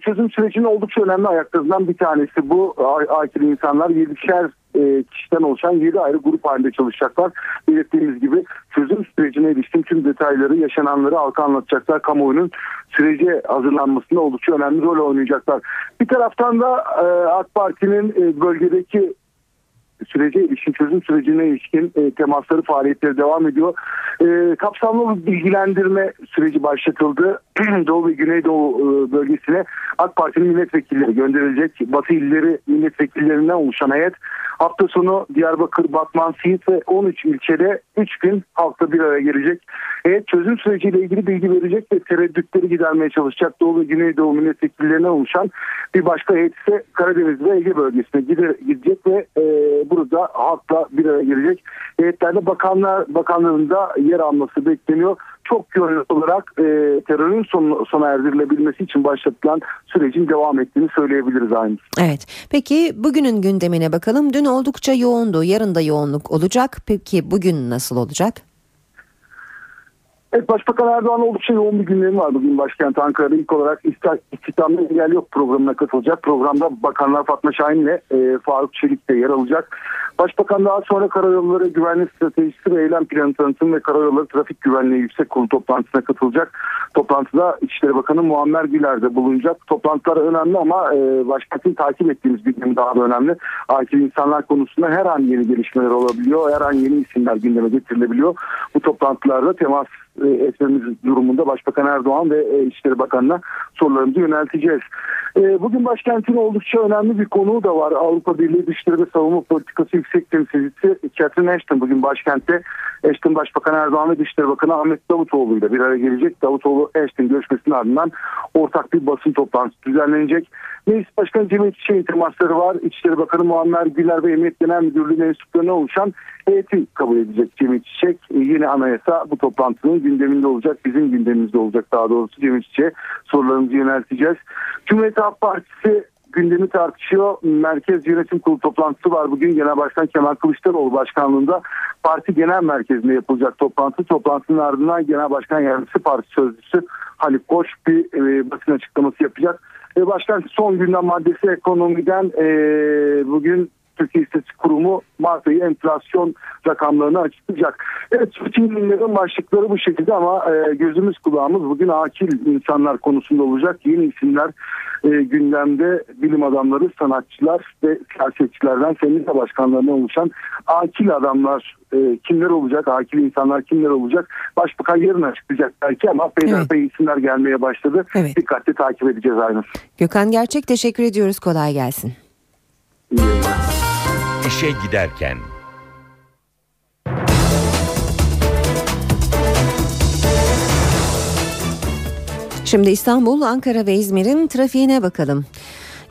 Çözüm sürecinin oldukça önemli ayaklarından bir tanesi bu. Akil insanlar 7'şer kişiden oluşan 7 ayrı grup halinde çalışacaklar. Belirttiğimiz gibi çözüm sürecine ilişkin tüm detayları, yaşananları halka anlatacaklar. Kamuoyunun sürece hazırlanmasında oldukça önemli rol oynayacaklar. Bir taraftan da AK Parti'nin bölgedeki sürece ilişkin, çözüm sürecine ilişkin temasları, faaliyetleri devam ediyor. Kapsamlı bir bilgilendirme süreci başlatıldı. Doğu ve Güneydoğu bölgesine AK Parti'nin milletvekilleri gönderilecek. Batı illeri milletvekillerinden oluşan heyet hafta sonu Diyarbakır, Batman, Siirt ve 13 ilçede 3 gün halkla bir araya gelecek. Heyet çözüm süreciyle ilgili bilgi verecek ve tereddütleri gidermeye çalışacak. Doğu ve Güneydoğu milletvekillerinden oluşan bir başka heyet ise Karadeniz ve Ege bölgesine gidecek ve burada halkla bir araya gelecek. Heyetlerde bakanların da yer alması bekleniyor. Çok yönlü olarak terörün sona erdirilebilmesi için başlatılan sürecin devam ettiğini söyleyebiliriz aynı. Evet. Peki bugünün gündemine bakalım. Dün oldukça yoğundu. Yarın da yoğunluk olacak. Peki bugün nasıl olacak? Evet, Başbakan Erdoğan oldukça yoğun bir gündemi var bugün başkent Ankara'da. İlk olarak İstihdamda Engel Yok programına katılacak. Programda bakanlar Fatma Şahin ile Faruk Çelik de yer alacak. Başbakan daha sonra karayolları güvenlik stratejisi ve eylem planı tanıtım ve karayolları trafik güvenliği yüksek kurulu toplantısına katılacak. Toplantıda İçişleri Bakanı Muammer Güler de bulunacak. Toplantılar önemli ama başkentin takip ettiğimiz gündemi daha da önemli. Akil insanlar konusunda her an yeni gelişmeler olabiliyor. Her an yeni isimler gündeme getirilebiliyor. Bu toplantılarda temas etmemiz durumunda Başbakan Erdoğan ve İçişleri Bakanı'na sorularımızı yönelteceğiz. Bugün başkentin oldukça önemli bir konuğu da var. Avrupa Birliği Dışişleri ve Savunma Politikası Yüksek Temsilcisi Catherine Ashton bugün başkentte. Ashton Başbakan Erdoğan ve Dışişleri Bakanı Ahmet Davutoğlu ile bir araya gelecek. Davutoğlu-Ashton görüşmesinin ardından ortak bir basın toplantısı düzenlenecek. Meclis Başkanı Cemil Çiçek'in temasları var. İçişleri Bakanı Muammer Güler ve Emniyet Genel Müdürlüğü mensuplarına oluşan heyeti kabul edecek Cemil Çiçek. Yeni anayasa bu toplantının gündeminde olacak. Bizim gündemimizde olacak daha doğrusu. Cemil Çiçek'e sorularımızı yönelteceğiz. Cumhuriyet Halk Partisi gündemi tartışıyor. Merkez Yönetim Kurulu toplantısı var bugün. Genel Başkan Kemal Kılıçdaroğlu başkanlığında parti genel merkezinde yapılacak toplantı. Toplantının ardından Genel Başkan Yardımcısı Parti Sözcüsü Haluk Koç bir basın açıklaması yapacak. Başkent son gündem maddesi ekonomiden. Bugün Türkiye İstatistik Kurumu Mart ayı enflasyon rakamlarını açıklayacak. Evet, bütün günlerin başlıkları bu şekilde ama gözümüz kulağımız bugün akil insanlar konusunda olacak. Yeni isimler gündemde, bilim adamları, sanatçılar ve siyasetçilerden sendika başkanlarına oluşan akil adamlar kimler olacak, akil insanlar kimler olacak? Başbakan yarın açıklayacak belki ama peyderpey isimler gelmeye başladı. Evet. Dikkatli takip edeceğiz Aynur. Gökhan Gerçek, teşekkür ediyoruz. Kolay gelsin. İşe giderken. Şimdi İstanbul, Ankara ve İzmir'in trafiğine bakalım.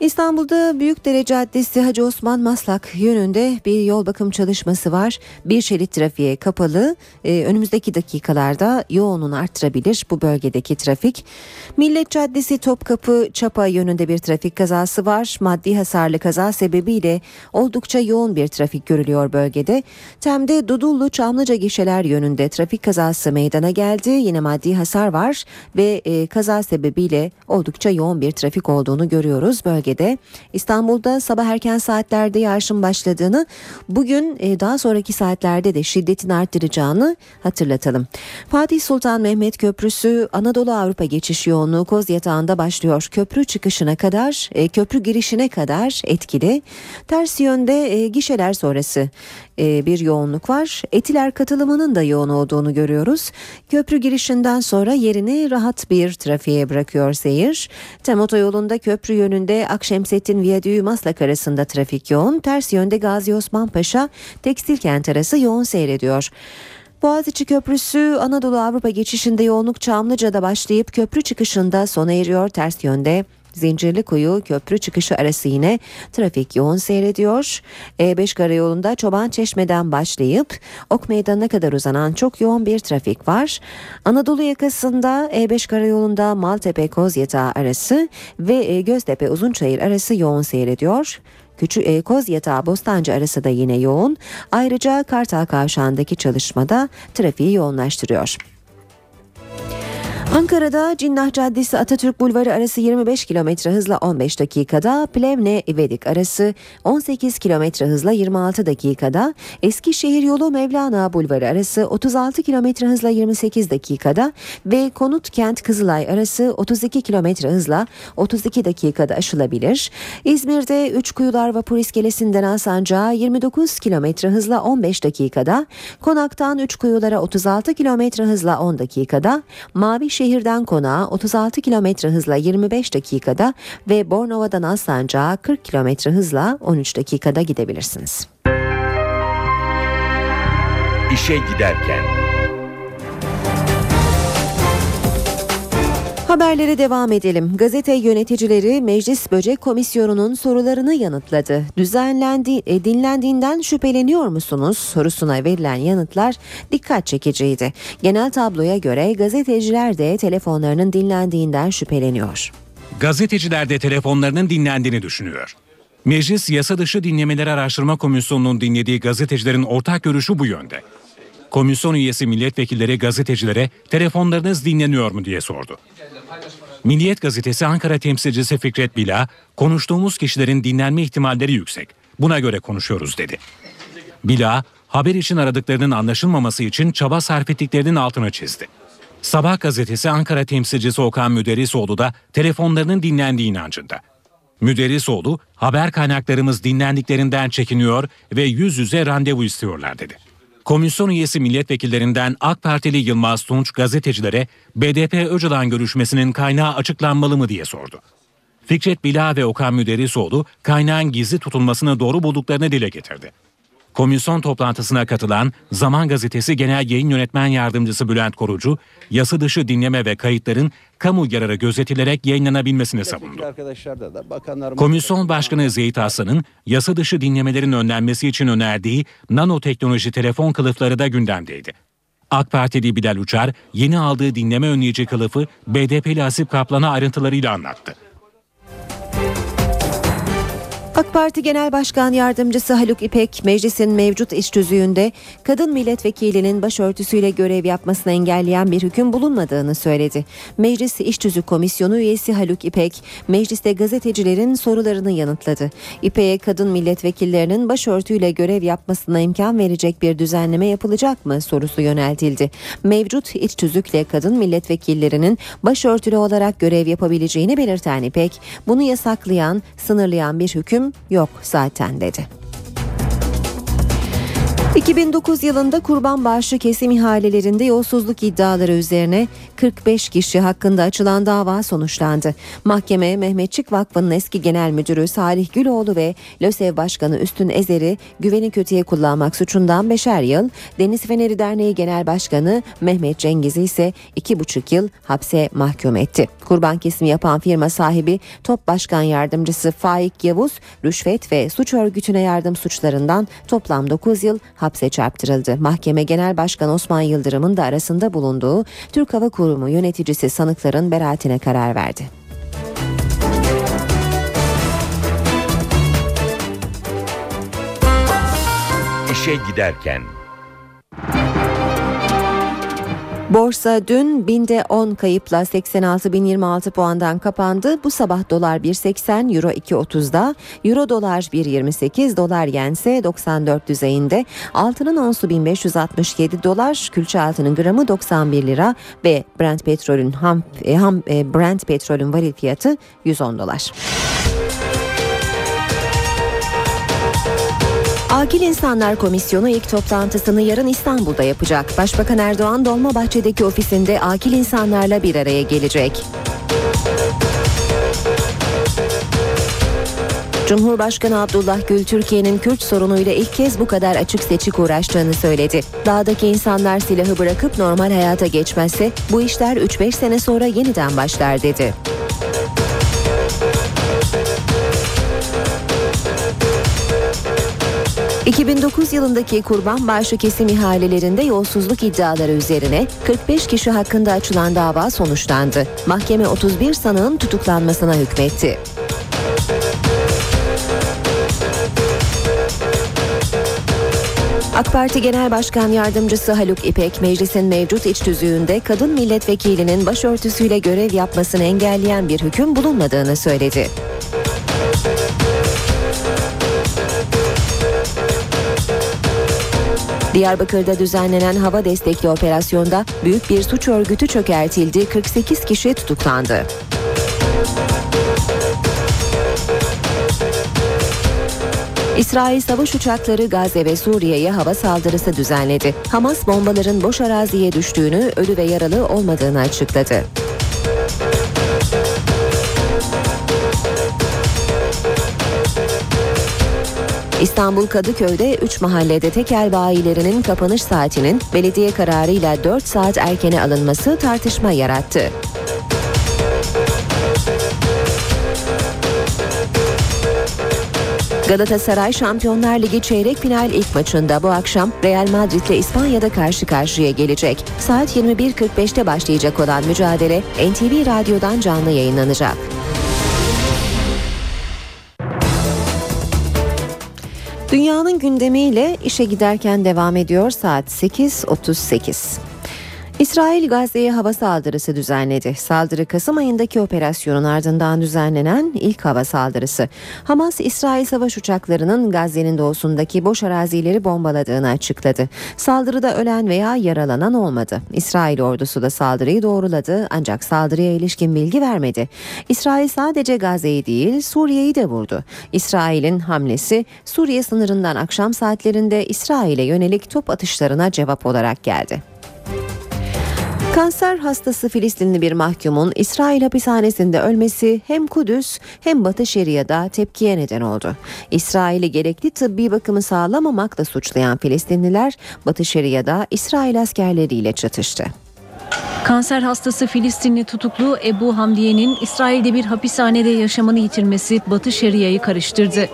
İstanbul'da Büyükdere Caddesi Hacı Osman Maslak yönünde bir yol bakım çalışması var. Bir şerit trafiğe kapalı. Önümüzdeki dakikalarda yoğunluğunu arttırabilir bu bölgedeki trafik. Millet Caddesi Topkapı Çapa yönünde bir trafik kazası var. Maddi hasarlı kaza sebebiyle oldukça yoğun bir trafik görülüyor bölgede. Tem'de Dudullu Çamlıca Gişeler yönünde trafik kazası meydana geldi. Yine maddi hasar var ve kaza sebebiyle oldukça yoğun bir trafik olduğunu görüyoruz bölgede. İstanbul'da sabah erken saatlerde yağışın başladığını, bugün daha sonraki saatlerde de şiddetin arttıracağını hatırlatalım. Fatih Sultan Mehmet Köprüsü Anadolu Avrupa geçiş yoğunluğu Kozyatağı'nda başlıyor. Köprü girişine kadar etkili. Ters yönde gişeler sonrası bir yoğunluk var. Etiler katılımının da yoğun olduğunu görüyoruz. Köprü girişinden sonra yerini rahat bir trafiğe bırakıyor seyir. TEM otoyolunda köprü yönünde Akşemsettin Viyadüğü Maslak arasında trafik yoğun. Ters yönde Gazi Osman Paşa Tekstilkent arası yoğun seyrediyor. Boğaziçi Köprüsü Anadolu Avrupa geçişinde yoğunluk Çamlıca'da başlayıp köprü çıkışında sona eriyor. Ters yönde Zincirlikuyu köprü çıkışı arası yine trafik yoğun seyrediyor. E5 karayolunda Çobançeşme'den başlayıp Ok Meydanı'na kadar uzanan çok yoğun bir trafik var. Anadolu yakasında E5 karayolunda Maltepe-Kozyatağı arası ve Göztepe-Uzunçayır arası yoğun seyrediyor. Kozyatağı Bostancı arası da yine yoğun. Ayrıca Kartal Kavşağı'ndaki çalışmada trafiği yoğunlaştırıyor. Ankara'da Cinnah Caddesi Atatürk Bulvarı arası 25 km hızla 15 dakikada, Plevne İvedik arası 18 km hızla 26 dakikada, Eskişehir yolu Mevlana Bulvarı arası 36 km hızla 28 dakikada ve Konutkent Kızılay arası 32 km hızla 32 dakikada aşılabilir. İzmir'de Üçkuyular Vapur İskelesi'nden Alsancak'a 29 km hızla 15 dakikada, Konak'tan Üçkuyulara 36 km hızla 10 dakikada, Mavişehir'den Konağa 36 km hızla 25 dakikada ve Bornova'dan Alsancak'a 40 km hızla 13 dakikada gidebilirsiniz. İşe giderken. Haberlere devam edelim. Gazete yöneticileri Meclis Böcek Komisyonu'nun sorularını yanıtladı. Dinlendiğinden şüpheleniyor musunuz sorusuna verilen yanıtlar dikkat çekiciydi. Genel tabloya göre gazeteciler de telefonlarının dinlendiğinden şüpheleniyor. Gazeteciler de telefonlarının dinlendiğini düşünüyor. Meclis Yasa Dışı Dinlemeleri Araştırma Komisyonu'nun dinlediği gazetecilerin ortak görüşü bu yönde. Komisyon üyesi milletvekilleri gazetecilere telefonlarınız dinleniyor mu diye sordu. Milliyet gazetesi Ankara temsilcisi Fikret Bila, konuştuğumuz kişilerin dinlenme ihtimalleri yüksek. Buna göre konuşuyoruz dedi. Bila, haber için aradıklarının anlaşılmaması için çaba sarf ettiklerinin altını çizdi. Sabah gazetesi Ankara temsilcisi Okan Müderrisoğlu da telefonlarının dinlendiği inancında. Müderrisoğlu, haber kaynaklarımız dinlendiklerinden çekiniyor ve yüz yüze randevu istiyorlar dedi. Komisyon üyesi milletvekillerinden AK Partili Yılmaz Tunç gazetecilere BDP-Öcalan görüşmesinin kaynağı açıklanmalı mı diye sordu. Fikret Bila ve Okan Müderrisoğlu kaynağın gizli tutulmasını doğru bulduklarını dile getirdi. Komisyon toplantısına katılan Zaman Gazetesi Genel Yayın Yönetmen Yardımcısı Bülent Korucu, yasa dışı dinleme ve kayıtların kamu yararı gözetilerek yayınlanabilmesini savundu. Komisyon Başkanı Zeyit Aslan'ın yasa dışı dinlemelerin önlenmesi için önerdiği nanoteknoloji telefon kılıfları da gündemdeydi. AK Partili Bilal Uçar, yeni aldığı dinleme önleyici kılıfı BDP'li Asip Kaplan'a ayrıntılarıyla anlattı. AK Parti Genel Başkan Yardımcısı Haluk İpek, meclisin mevcut iş tüzüğünde kadın milletvekilinin başörtüsüyle görev yapmasını engelleyen bir hüküm bulunmadığını söyledi. Meclis İş Tüzük Komisyonu üyesi Haluk İpek, mecliste gazetecilerin sorularını yanıtladı. İpek'e kadın milletvekillerinin başörtüyle görev yapmasına imkan verecek bir düzenleme yapılacak mı sorusu yöneltildi. Mevcut iç tüzükle kadın milletvekillerinin başörtülü olarak görev yapabileceğini belirten İpek, bunu yasaklayan, sınırlayan bir hüküm yok zaten dedi. 2009 yılında kurban bağışı kesim ihalelerinde yolsuzluk iddiaları üzerine 45 kişi hakkında açılan dava sonuçlandı. Mahkeme, Mehmetçik Vakfı'nın eski genel müdürü Salih Güloğlu ve LÖSEV Başkanı Üstün Ezer'i güveni kötüye kullanmak suçundan 5'er yıl, Deniz Feneri Derneği Genel Başkanı Mehmet Cengiz'i ise 2,5 yıl hapse mahkum etti. Kurban kesimi yapan firma sahibi Top Başkan Yardımcısı Faik Yavuz, rüşvet ve suç örgütüne yardım suçlarından toplam 9 yıl hapse çarptırıldı. Mahkeme Genel Başkanı Osman Yıldırım'ın da arasında bulunduğu Türk Hava Kurumu yöneticisi sanıkların beraatine karar verdi. İşe giderken. Borsa dün binde 10 kayıpla 86.026 puandan kapandı. Bu sabah dolar 1.80, euro 2.30'da, euro dolar 1.28, dolar yen ise 94 düzeyinde. Altının onsu 1567 dolar, külçe altının gramı 91 lira ve Brent petrolün varil fiyatı 110 dolar. Akil İnsanlar Komisyonu ilk toplantısını yarın İstanbul'da yapacak. Başbakan Erdoğan Dolmabahçe'deki ofisinde akil insanlarla bir araya gelecek. Cumhurbaşkanı Abdullah Gül, Türkiye'nin Kürt sorunuyla ilk kez bu kadar açık seçik uğraştığını söyledi. Dağdaki insanlar silahı bırakıp normal hayata geçmezse bu işler 3-5 sene sonra yeniden başlar dedi. 2009 yılındaki kurban bağışı kesim ihalelerinde yolsuzluk iddiaları üzerine 45 kişi hakkında açılan dava sonuçlandı. Mahkeme 31 sanığın tutuklanmasına hükmetti. AK Parti Genel Başkan Yardımcısı Haluk İpek, meclisin mevcut iç tüzüğünde kadın milletvekilinin başörtüsüyle görev yapmasını engelleyen bir hüküm bulunmadığını söyledi. Diyarbakır'da düzenlenen hava destekli operasyonda büyük bir suç örgütü çökertildi, 48 kişi tutuklandı. İsrail savaş uçakları Gazze ve Suriye'ye hava saldırısı düzenledi. Hamas bombaların boş araziye düştüğünü, ölü ve yaralı olmadığını açıkladı. İstanbul Kadıköy'de 3 mahallede tekel bayilerinin kapanış saatinin belediye kararıyla 4 saat erkene alınması tartışma yarattı. Galatasaray Şampiyonlar Ligi çeyrek final ilk maçında bu akşam Real Madrid ile İspanya'da karşı karşıya gelecek. Saat 21.45'te başlayacak olan mücadele NTV Radyo'dan canlı yayınlanacak. Dünyanın gündemiyle işe giderken devam ediyor, saat 8.38. İsrail Gazze'ye hava saldırısı düzenledi. Saldırı Kasım ayındaki operasyonun ardından düzenlenen ilk hava saldırısı. Hamas, İsrail savaş uçaklarının Gazze'nin doğusundaki boş arazileri bombaladığını açıkladı. Saldırıda ölen veya yaralanan olmadı. İsrail ordusu da saldırıyı doğruladı ancak saldırıya ilişkin bilgi vermedi. İsrail sadece Gazze'yi değil, Suriye'yi de vurdu. İsrail'in hamlesi Suriye sınırından akşam saatlerinde İsrail'e yönelik top atışlarına cevap olarak geldi. Kanser hastası Filistinli bir mahkumun İsrail hapishanesinde ölmesi hem Kudüs hem Batı Şeria'da tepkiye neden oldu. İsrail'i gerekli tıbbi bakımı sağlamamakla suçlayan Filistinliler Batı Şeria'da İsrail askerleriyle çatıştı. Kanser hastası Filistinli tutuklu Ebu Hamdiye'nin İsrail'de bir hapishanede yaşamını yitirmesi Batı Şeria'yı karıştırdı.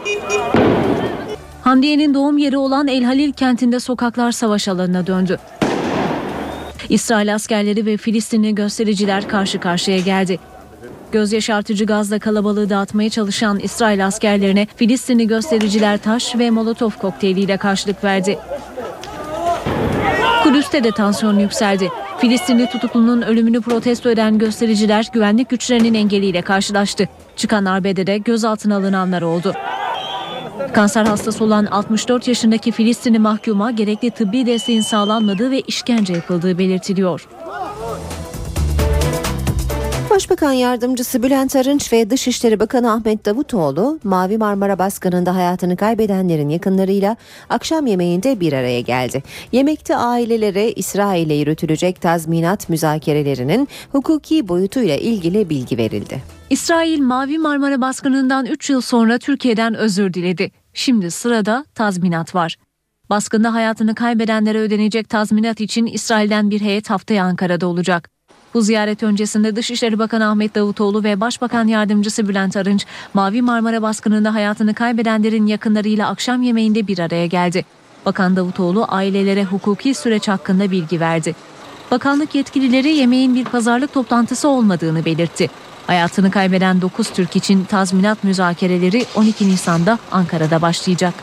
Hamdiye'nin doğum yeri olan El Halil kentinde sokaklar savaş alanına döndü. İsrail askerleri ve Filistinli göstericiler karşı karşıya geldi. Göz yaşartıcı gazla kalabalığı dağıtmaya çalışan İsrail askerlerine Filistinli göstericiler taş ve molotof kokteyliyle karşılık verdi. Kudüs'te de tansiyon yükseldi. Filistinli tutuklunun ölümünü protesto eden göstericiler güvenlik güçlerinin engeliyle karşılaştı. Çıkan arbedede gözaltına alınanlar oldu. Kanser hastası olan 64 yaşındaki Filistinli mahkuma gerekli tıbbi desteğin sağlanmadığı ve işkence yapıldığı belirtiliyor. Başbakan Yardımcısı Bülent Arınç ve Dışişleri Bakanı Ahmet Davutoğlu, Mavi Marmara baskınında hayatını kaybedenlerin yakınlarıyla akşam yemeğinde bir araya geldi. Yemekte ailelere İsrail'e yürütülecek tazminat müzakerelerinin hukuki boyutuyla ilgili bilgi verildi. İsrail, Mavi Marmara baskınından 3 yıl sonra Türkiye'den özür diledi. Şimdi sırada tazminat var. Baskında hayatını kaybedenlere ödenecek tazminat için İsrail'den bir heyet haftaya Ankara'da olacak. Bu ziyaret öncesinde Dışişleri Bakanı Ahmet Davutoğlu ve Başbakan Yardımcısı Bülent Arınç, Mavi Marmara baskınında hayatını kaybedenlerin yakınlarıyla akşam yemeğinde bir araya geldi. Bakan Davutoğlu ailelere hukuki süreç hakkında bilgi verdi. Bakanlık yetkilileri yemeğin bir pazarlık toplantısı olmadığını belirtti. Hayatını kaybeden 9 Türk için tazminat müzakereleri 12 Nisan'da Ankara'da başlayacak.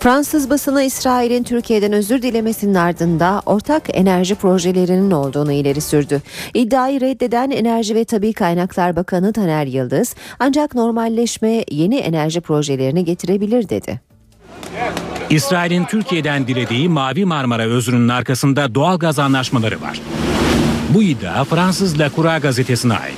Fransız basını İsrail'in Türkiye'den özür dilemesinin ardında ortak enerji projelerinin olduğunu ileri sürdü. İddiayı reddeden Enerji ve Tabii Kaynaklar Bakanı Taner Yıldız, ancak normalleşme yeni enerji projelerini getirebilir dedi. İsrail'in Türkiye'den dilediği Mavi Marmara özrünün arkasında doğalgaz anlaşmaları var. Bu iddia Fransız La Croix gazetesine ait.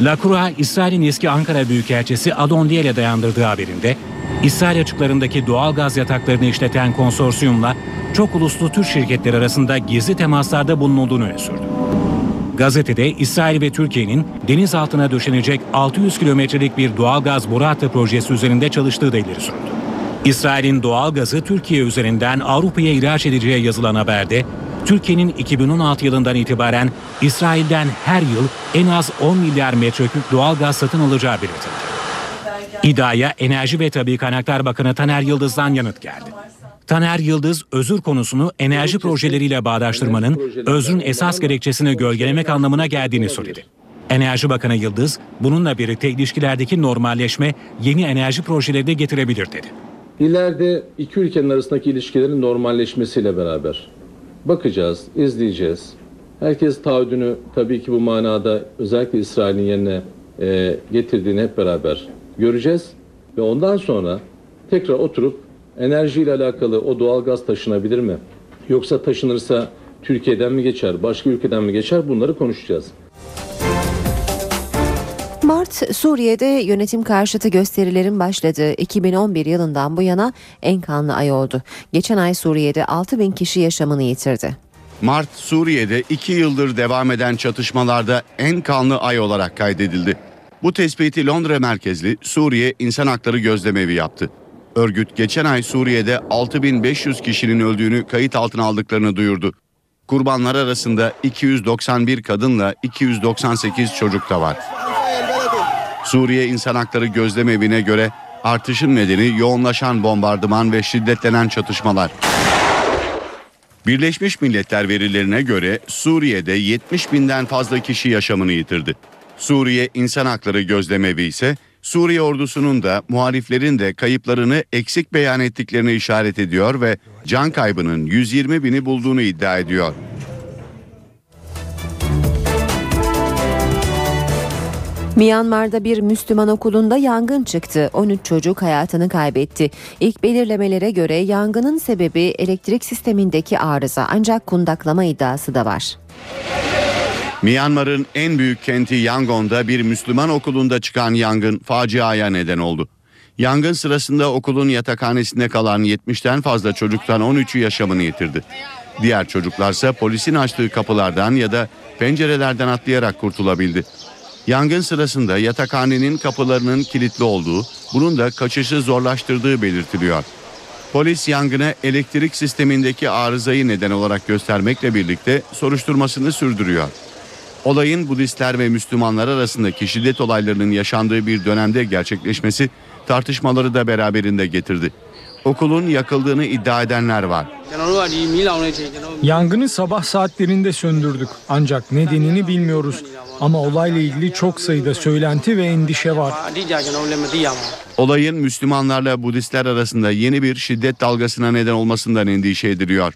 La Croix, İsrail'in eski Ankara Büyükelçisi Alon Diyel'e dayandırdığı haberinde, İsrail açıklarındaki doğal gaz yataklarını işleten konsorsiyumla çok uluslu Türk şirketleri arasında gizli temaslarda bulunulduğunu öne sürdü. Gazetede İsrail ve Türkiye'nin deniz altına döşenecek 600 kilometrelik bir doğal gaz boru hattı projesi üzerinde çalıştığı da ileri sürüldü. İsrail'in doğal gazı Türkiye üzerinden Avrupa'ya ihraç edeceği yazılan haberde Türkiye'nin 2016 yılından itibaren İsrail'den her yıl en az 10 milyar metreküp doğalgaz satın alacağı belirtildi. İddiaya Enerji ve Tabii Kaynaklar Bakanı Taner Yıldız'dan yanıt geldi. Taner Yıldız, özür konusunu enerji projeleriyle bağdaştırmanın özrün esas gerekçesini gölgelemek anlamına geldiğini söyledi. Enerji Bakanı Yıldız, bununla birlikte ilişkilerdeki normalleşme yeni enerji projeleri de getirebilir dedi. İleride iki ülkenin arasındaki ilişkilerin normalleşmesiyle beraber bakacağız, izleyeceğiz. Herkes taahhüdünü tabii ki bu manada özellikle İsrail'in yerine getirdiğini hep beraber göreceğiz. Ve ondan sonra tekrar oturup enerjiyle alakalı o doğalgaz taşınabilir mi? Yoksa taşınırsa Türkiye'den mi geçer, başka ülkeden mi geçer? Bunları konuşacağız. Mart, Suriye'de yönetim karşıtı gösterilerin başladığı 2011 yılından bu yana en kanlı ay oldu. Geçen ay Suriye'de 6.000 kişi yaşamını yitirdi. Mart, Suriye'de 2 yıldır devam eden çatışmalarda en kanlı ay olarak kaydedildi. Bu tespiti Londra merkezli Suriye İnsan Hakları Gözlemevi yaptı. Örgüt geçen ay Suriye'de 6.500 kişinin öldüğünü kayıt altına aldıklarını duyurdu. Kurbanlar arasında 291 kadınla 298 çocuk da var. Suriye İnsan Hakları Gözlemevi'ne göre artışın nedeni yoğunlaşan bombardıman ve şiddetlenen çatışmalar. Birleşmiş Milletler verilerine göre Suriye'de 70.000'den fazla kişi yaşamını yitirdi. Suriye İnsan Hakları Gözlemevi ise Suriye ordusunun da muhaliflerin de kayıplarını eksik beyan ettiklerini işaret ediyor ve can kaybının 120.000'i bulduğunu iddia ediyor. Myanmar'da bir Müslüman okulunda yangın çıktı. 13 çocuk hayatını kaybetti. İlk belirlemelere göre yangının sebebi elektrik sistemindeki arıza, ancak kundaklama iddiası da var. Myanmar'ın en büyük kenti Yangon'da bir Müslüman okulunda çıkan yangın faciaya neden oldu. Yangın sırasında okulun yatakhanesinde kalan 70'ten fazla çocuktan 13'ü yaşamını yitirdi. Diğer çocuklarsa polisin açtığı kapılardan ya da pencerelerden atlayarak kurtulabildi. Yangın sırasında yatakhanenin kapılarının kilitli olduğu, bunun da kaçışı zorlaştırdığı belirtiliyor. Polis yangına elektrik sistemindeki arızayı neden olarak göstermekle birlikte soruşturmasını sürdürüyor. Olayın Budistler ve Müslümanlar arasındaki şiddet olaylarının yaşandığı bir dönemde gerçekleşmesi tartışmaları da beraberinde getirdi. Okulun yakıldığını iddia edenler var. Yangını sabah saatlerinde söndürdük, ancak nedenini bilmiyoruz. Ama olayla ilgili çok sayıda söylenti ve endişe var. Olayın Müslümanlarla Budistler arasında yeni bir şiddet dalgasına neden olmasından endişe ediliyor.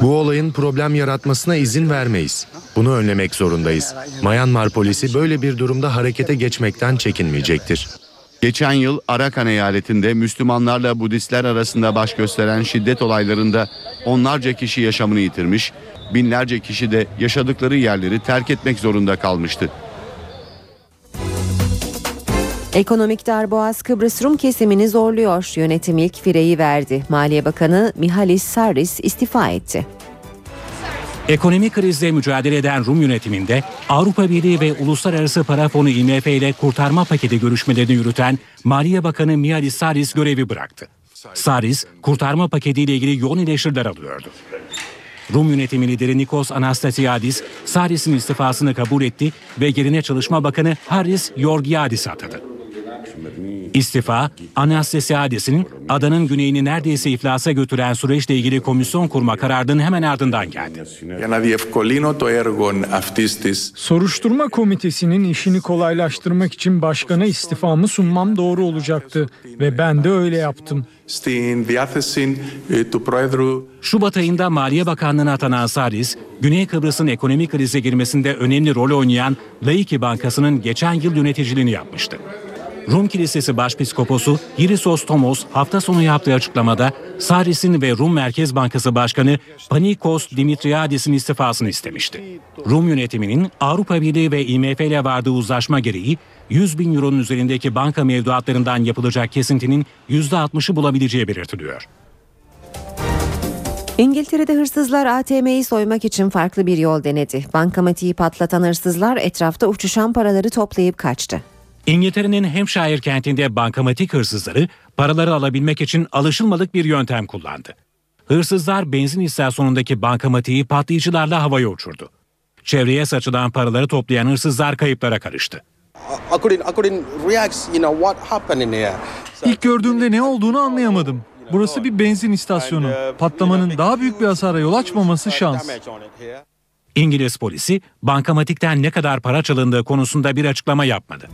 Bu olayın problem yaratmasına izin vermeyiz. Bunu önlemek zorundayız. Myanmar polisi böyle bir durumda harekete geçmekten çekinmeyecektir. Geçen yıl Arakan eyaletinde Müslümanlarla Budistler arasında baş gösteren şiddet olaylarında onlarca kişi yaşamını yitirmiş, binlerce kişi de yaşadıkları yerleri terk etmek zorunda kalmıştı. Ekonomik darboğaz Kıbrıs Rum kesimini zorluyor. Yönetim ilk fireyi verdi. Maliye Bakanı Mihalis Sarris istifa etti. Ekonomik krizle mücadele eden Rum yönetiminde Avrupa Birliği ve Uluslararası Para Fonu IMF ile kurtarma paketi görüşmelerini yürüten Maliye Bakanı Mihalis Sarris görevi bıraktı. Sarris, kurtarma paketiyle ilgili yoğun eleştiriler alıyordu. Rum yönetimi lideri Nikos Anastasiadis, Sarris'in istifasını kabul etti ve yerine Çalışma Bakanı Haris Georgiadis'i atadı. İstifa, Anastasiadis'in adanın güneyini neredeyse iflasa götüren süreçle ilgili komisyon kurma kararının hemen ardından geldi. Soruşturma komitesinin işini kolaylaştırmak için başkana istifamı sunmam doğru olacaktı ve ben de öyle yaptım. Şubat ayında Maliye Bakanlığı'na atanan Sarris, Güney Kıbrıs'ın ekonomik krize girmesinde önemli rol oynayan Laiki Bankası'nın geçen yıl yöneticiliğini yapmıştı. Rum Kilisesi Başpiskoposu Hrisos Tomos hafta sonu yaptığı açıklamada Sarris'in ve Rum Merkez Bankası Başkanı Panikos Dimitriadis'in istifasını istemişti. Rum yönetiminin Avrupa Birliği ve IMF ile vardığı uzlaşma gereği 100.000 Euro'nun üzerindeki banka mevduatlarından yapılacak kesintinin %60'ı bulabileceği belirtiliyor. İngiltere'de hırsızlar ATM'yi soymak için farklı bir yol denedi. Bankamatiği patlatan hırsızlar etrafta uçuşan paraları toplayıp kaçtı. İngiltere'nin Hampshire kentinde bankamatik hırsızları paraları alabilmek için alışılmadık bir yöntem kullandı. Hırsızlar benzin istasyonundaki bankamatiği patlayıcılarla havaya uçurdu. Çevreye saçılan paraları toplayan hırsızlar kayıplara karıştı. İlk gördüğümde ne olduğunu anlayamadım. Burası bir benzin istasyonu. Patlamanın daha büyük bir hasara yol açmaması şans. İngiliz polisi bankamatikten ne kadar para çalındığı konusunda bir açıklama yapmadı.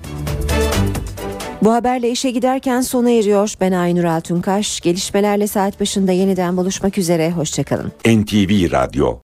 Bu haberle işe giderken sona eriyor. Ben Aynur Altunkaş. Gelişmelerle saat başında yeniden buluşmak üzere. Hoşçakalın. NTV Radyo.